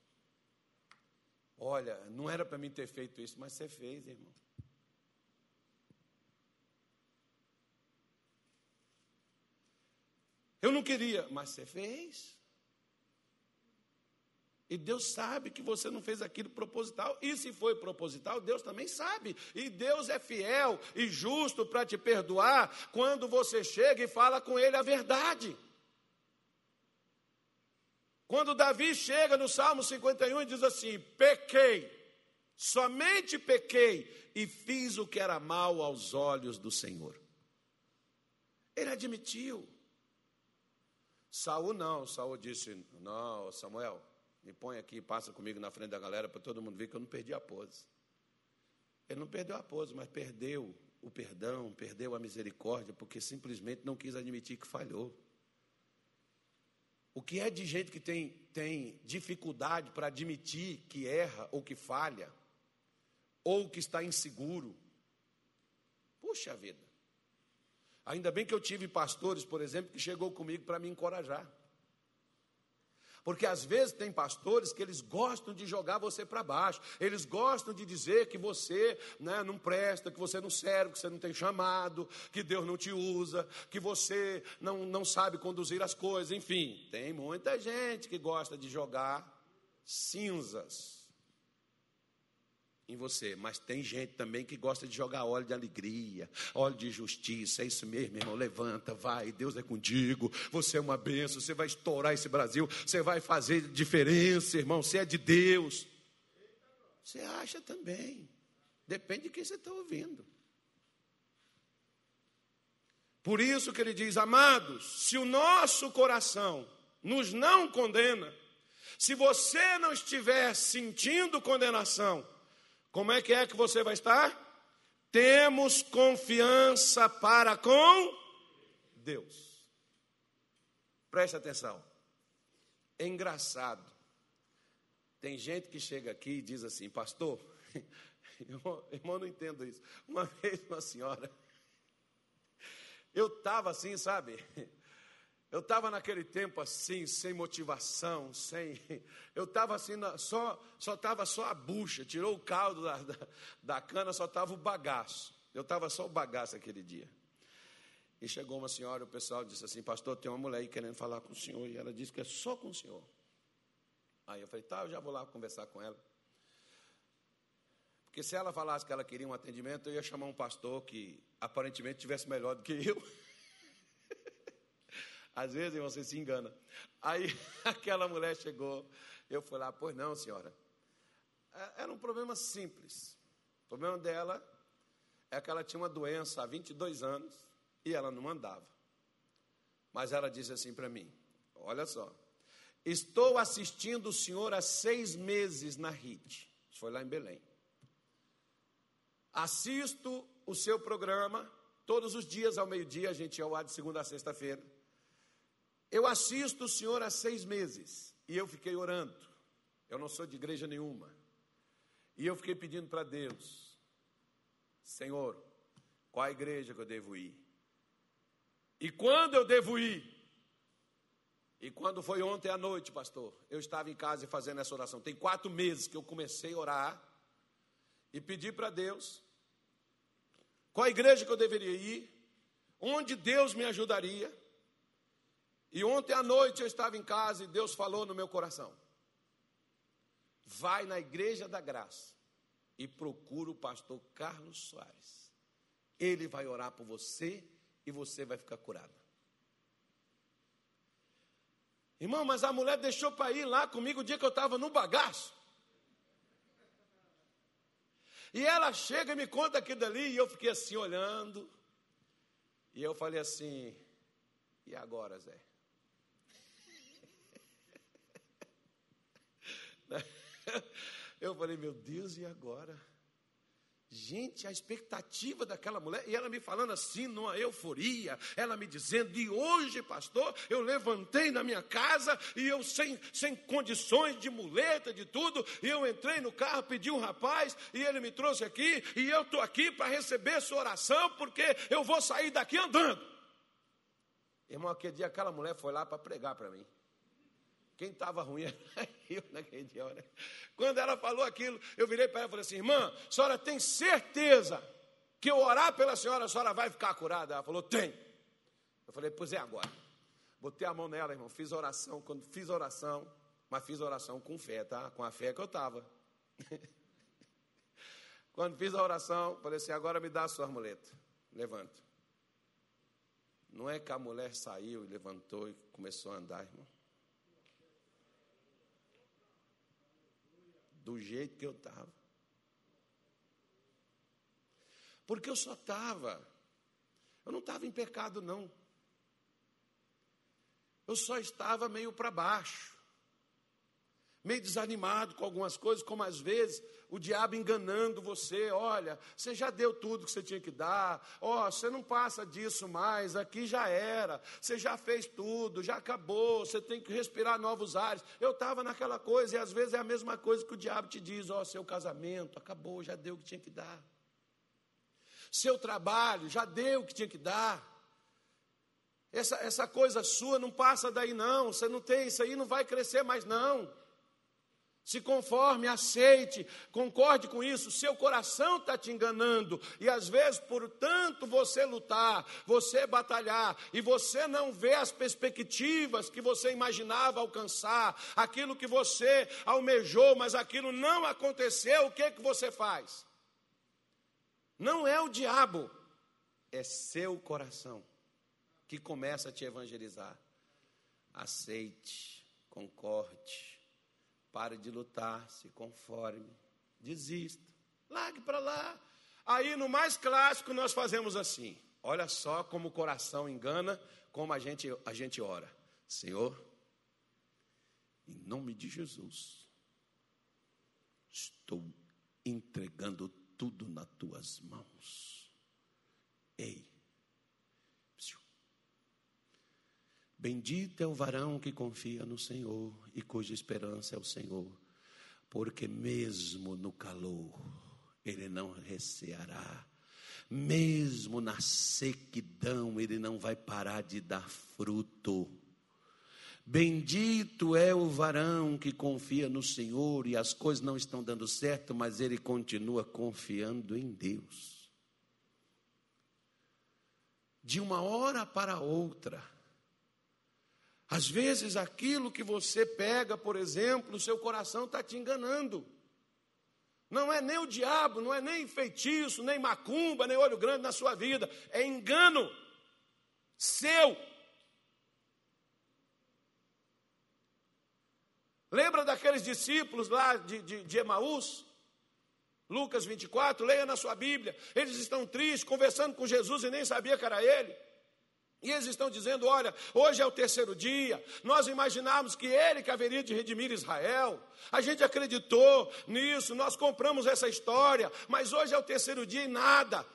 Olha, não era para mim ter feito isso, mas você fez, irmão. Eu não queria, mas você fez. E Deus sabe que você não fez aquilo proposital. E se foi proposital, Deus também sabe. E Deus é fiel e justo para te perdoar quando você chega e fala com Ele a verdade. Quando Davi chega no Salmo cinquenta e um e diz assim: pequei, somente pequei e fiz o que era mal aos olhos do Senhor. Ele admitiu. Saul não, Saul disse: não, Samuel, me põe aqui, passa comigo na frente da galera para todo mundo ver que eu não perdi a pose. Ele não perdeu a pose, mas perdeu o perdão, perdeu a misericórdia, porque simplesmente não quis admitir que falhou. O que é de gente que tem, tem dificuldade para admitir que erra ou que falha, ou que está inseguro? Puxa vida! Ainda bem que eu tive pastores, por exemplo, que chegou comigo para me encorajar. Porque às vezes tem pastores que eles gostam de jogar você para baixo. Eles gostam de dizer que você, né, não presta, que você não serve, que você não tem chamado, que Deus não te usa, que você não, não sabe conduzir as coisas. Enfim, tem muita gente que gosta de jogar cinzas em você, mas tem gente também que gosta de jogar óleo de alegria, óleo de justiça. É isso mesmo, irmão, levanta, vai, Deus é contigo, você é uma bênção, você vai estourar esse Brasil, você vai fazer diferença, irmão, você é de Deus. Você acha também, depende de quem você está ouvindo. Por isso que ele diz: amados, se o nosso coração nos não condena, se você não estiver sentindo condenação, como é que é que você vai estar? Temos confiança para com Deus. Preste atenção. É engraçado. Tem gente que chega aqui e diz assim: pastor, irmão, irmão não entendo isso. Uma vez, uma senhora, eu estava assim, sabe? Eu estava naquele tempo assim, sem motivação, sem... Eu estava assim, só estava só, só a bucha, tirou o caldo da, da, da cana, só estava o bagaço. Eu estava só o bagaço aquele dia. E chegou uma senhora, o pessoal disse assim: pastor, tem uma mulher aí querendo falar com o senhor, e ela disse que é só com o senhor. Aí eu falei: tá, eu já vou lá conversar com ela. Porque se ela falasse que ela queria um atendimento, eu ia chamar um pastor que aparentemente tivesse melhor do que eu. Às vezes você se engana. Aí aquela mulher chegou, eu fui lá: pois não, senhora. Era um problema simples. O problema dela é que ela tinha uma doença há vinte e dois anos e ela não andava. Mas ela disse assim para mim: olha só, estou assistindo o senhor há seis meses na R I T. Isso foi lá em Belém. Assisto o seu programa todos os dias ao meio-dia, a gente ia ao ar de segunda a sexta-feira. Eu assisto o senhor há seis meses e eu fiquei orando. Eu não sou de igreja nenhuma. E eu fiquei pedindo para Deus: Senhor, qual a igreja que eu devo ir? E quando eu devo ir? E quando foi ontem à noite, pastor, eu estava em casa fazendo essa oração. Tem quatro meses que eu comecei a orar e pedi para Deus qual a igreja que eu deveria ir, onde Deus me ajudaria. E ontem à noite eu estava em casa e Deus falou no meu coração: vai na Igreja da Graça e procura o pastor Carlos Soares. Ele vai orar por você e você vai ficar curado. Irmão, mas a mulher deixou para ir lá comigo o dia que eu estava no bagaço. E ela chega e me conta aquilo dali e eu fiquei assim olhando. E eu falei assim: e agora, Zé? Eu falei: meu Deus, e agora? Gente, a expectativa daquela mulher, e ela me falando assim, numa euforia, ela me dizendo: e hoje, pastor, eu levantei na minha casa, e eu sem, sem condições de muleta, de tudo, e eu entrei no carro, pedi um rapaz, e ele me trouxe aqui, e eu estou aqui para receber sua oração, porque eu vou sair daqui andando. Irmão, aquele dia aquela mulher foi lá para pregar para mim. Quem estava ruim era eu naquele dia, né? Quando ela falou aquilo, eu virei para ela e falei assim: irmã, a senhora tem certeza que eu orar pela senhora, a senhora vai ficar curada? Ela falou: tem. Eu falei: pois é agora. Botei a mão nela, irmão, fiz oração, quando fiz oração, mas fiz oração com fé, tá? Com a fé que eu estava. Quando fiz a oração, falei assim: agora me dá a sua muleta, levanta. Não é que a mulher saiu e levantou e começou a andar, irmão. Do jeito que eu estava. Porque eu só estava. Eu não estava em pecado, não. Eu só estava meio para baixo. Meio desanimado com algumas coisas, como às vezes o diabo enganando você. Olha, você já deu tudo que você tinha que dar. Ó, você não passa disso mais, aqui já era. Você já fez tudo, já acabou. Você tem que respirar novos ares. Eu estava naquela coisa e às vezes é a mesma coisa que o diabo te diz. Ó, seu casamento acabou, já deu o que tinha que dar. Seu trabalho, já deu o que tinha que dar. Essa, essa coisa sua não passa daí, não. Você não tem, isso aí não vai crescer mais, não. Se conforme, aceite, concorde com isso. Seu coração está te enganando. E às vezes, por tanto você lutar, você batalhar, e você não vê as perspectivas que você imaginava alcançar, aquilo que você almejou, mas aquilo não aconteceu, o que, que você faz? Não é o diabo, é seu coração que começa a te evangelizar. Aceite, concorde, pare de lutar, se conforme, desista, largue para lá. Aí no mais clássico nós fazemos assim, olha só como o coração engana, como a gente, a gente ora. Senhor, em nome de Jesus, estou entregando tudo. Tudo nas tuas mãos. Ei. Bendito é o varão que confia no Senhor e cuja esperança é o Senhor, porque mesmo no calor ele não receará. Mesmo na sequidão ele não vai parar de dar fruto. Bendito é o varão que confia no Senhor e as coisas não estão dando certo, mas ele continua confiando em Deus. De uma hora para outra, às vezes aquilo que você pega, por exemplo, o seu coração está te enganando. Não é nem o diabo, não é nem feitiço, nem macumba, nem olho grande na sua vida. É engano seu. Lembra daqueles discípulos lá de, de, de Emaús? Lucas vinte e quatro, leia na sua Bíblia. Eles estão tristes, conversando com Jesus e nem sabia que era ele. E eles estão dizendo, olha, hoje é o terceiro dia. Nós imaginávamos que ele que haveria de redimir Israel. A gente acreditou nisso, nós compramos essa história. Mas hoje é o terceiro dia e nada.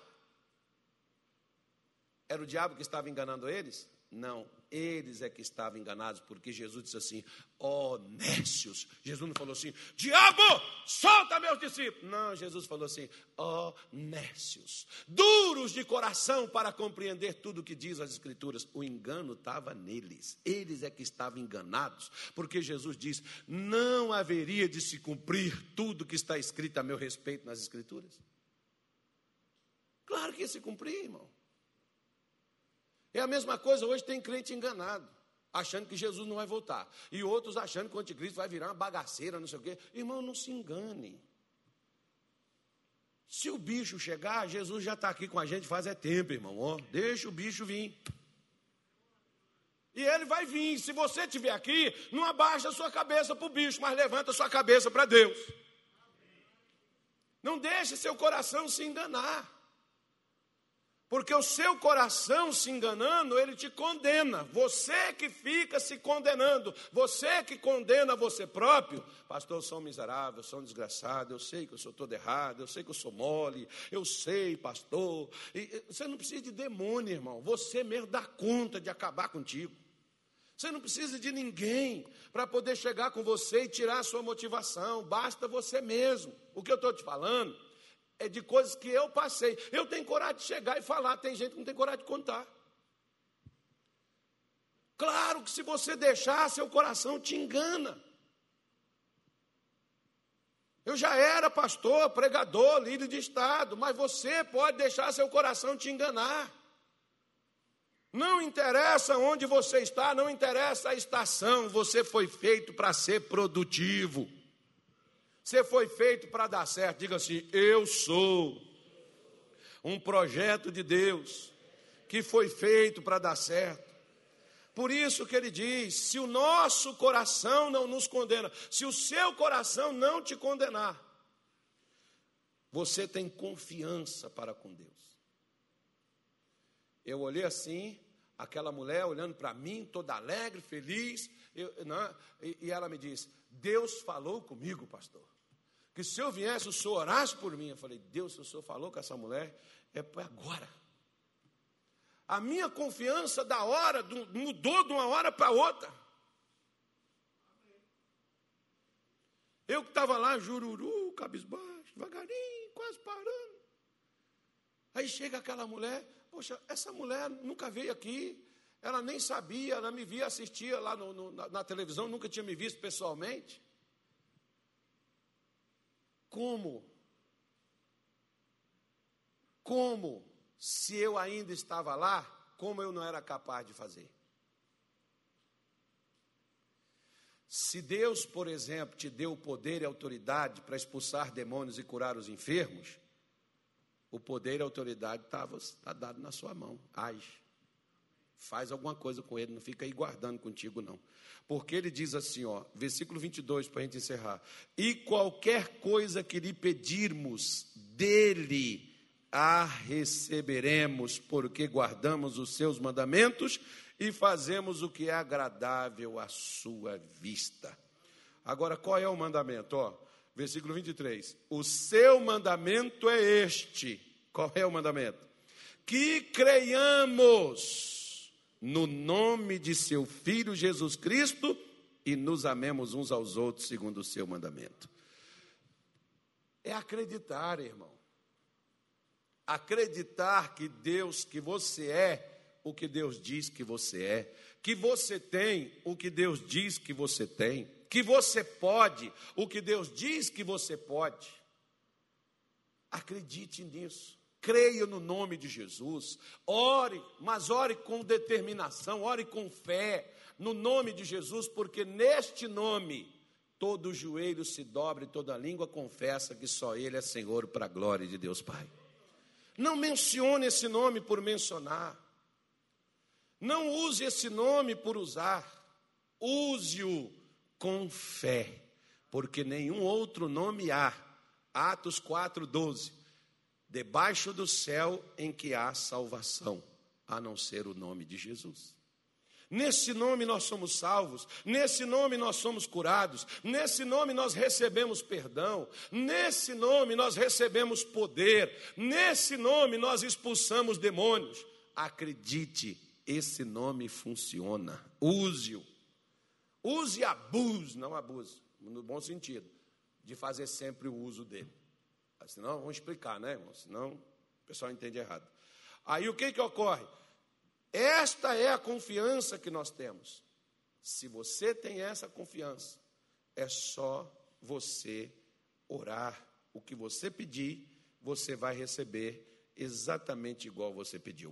Era o diabo que estava enganando eles? Não, eles é que estavam enganados, porque Jesus disse assim, ó nécios. Jesus não falou assim, diabo, solta meus discípulos. Não, Jesus falou assim, ó nécios, duros de coração para compreender tudo o que diz as Escrituras. O engano estava neles, eles é que estavam enganados, porque Jesus disse, não haveria de se cumprir tudo que está escrito a meu respeito nas Escrituras? Claro que ia se cumprir, irmão. É a mesma coisa, hoje tem crente enganado, achando que Jesus não vai voltar. E outros achando que o anticristo vai virar uma bagaceira, não sei o quê. Irmão, não se engane. Se o bicho chegar, Jesus já está aqui com a gente faz é tempo, irmão. Ó, deixa o bicho vir. E ele vai vir. Se você estiver aqui, não abaixa a sua cabeça para o bicho, mas levanta a sua cabeça para Deus. Não deixe seu coração se enganar. Porque o seu coração se enganando, ele te condena. Você que fica se condenando. Você que condena você próprio. Pastor, eu sou um miserável, eu sou um desgraçado. Eu sei que eu sou todo errado. Eu sei que eu sou mole. Eu sei, pastor. E você não precisa de demônio, irmão. Você mesmo dá conta de acabar contigo. Você não precisa de ninguém para poder chegar com você e tirar a sua motivação. Basta você mesmo. O que eu estou te falando é de coisas que eu passei. Eu tenho coragem de chegar e falar. Tem gente que não tem coragem de contar. Claro que se você deixar, seu coração te engana. Eu já era pastor, pregador, líder de estado, mas você pode deixar seu coração te enganar. Não interessa onde você está, não interessa a estação, você foi feito para ser produtivo. Você foi feito para dar certo. Diga assim: eu sou um projeto de Deus que foi feito para dar certo. Por isso que ele diz: se o nosso coração não nos condena, se o seu coração não te condenar, você tem confiança para com Deus. Eu olhei assim, aquela mulher olhando para mim, toda alegre, feliz, eu, não, e, e ela me disse: Deus falou comigo, pastor. Que se eu viesse, o senhor orasse por mim. Eu falei: Deus, se o senhor falou com essa mulher, é para agora. A minha confiança da hora, do, mudou de uma hora para outra. Eu que estava lá, jururu, cabisbaixo, devagarinho, quase parando. Aí chega aquela mulher, poxa, essa mulher nunca veio aqui, ela nem sabia, ela me via, assistia lá no, no, na, na televisão, nunca tinha me visto pessoalmente. Como? Como? Se eu ainda estava lá, como eu não era capaz de fazer? Se Deus, por exemplo, te deu poder e autoridade para expulsar demônios e curar os enfermos, o poder e a autoridade está tá dado na sua mão. Age. Faz alguma coisa com ele, não fica aí guardando contigo, não. Porque ele diz assim, ó, versículo vinte e dois, para a gente encerrar. E qualquer coisa que lhe pedirmos dele, a receberemos, porque guardamos os seus mandamentos e fazemos o que é agradável à sua vista. Agora, qual é o mandamento? Ó, versículo vinte e três. O seu mandamento é este. Qual é o mandamento? Que creiamos no nome de seu Filho Jesus Cristo e nos amemos uns aos outros segundo o seu mandamento. É acreditar, irmão. Acreditar que Deus, que você é o que Deus diz que você é, que você tem o que Deus diz que você tem, que você pode o que Deus diz que você pode. Acredite nisso. Creia no nome de Jesus. Ore, mas ore com determinação, ore com fé no nome de Jesus, porque neste nome todo joelho se dobra e toda língua confessa que só Ele é Senhor, para a glória de Deus Pai. Não mencione esse nome por mencionar. Não use esse nome por usar. Use-o com fé, porque nenhum outro nome há. Atos quatro, doze. Debaixo do céu em que há salvação, a não ser o nome de Jesus. Nesse nome nós somos salvos, nesse nome nós somos curados, nesse nome nós recebemos perdão, nesse nome nós recebemos poder, nesse nome nós expulsamos demônios. Acredite, esse nome funciona. Use-o. Use e abuse, não abuse, no bom sentido, de fazer sempre o uso dele. Senão, vamos explicar, né, irmão? Senão o pessoal entende errado. Aí o que que ocorre? Esta é a confiança que nós temos. Se você tem essa confiança, é só você orar. O que você pedir, você vai receber exatamente igual você pediu.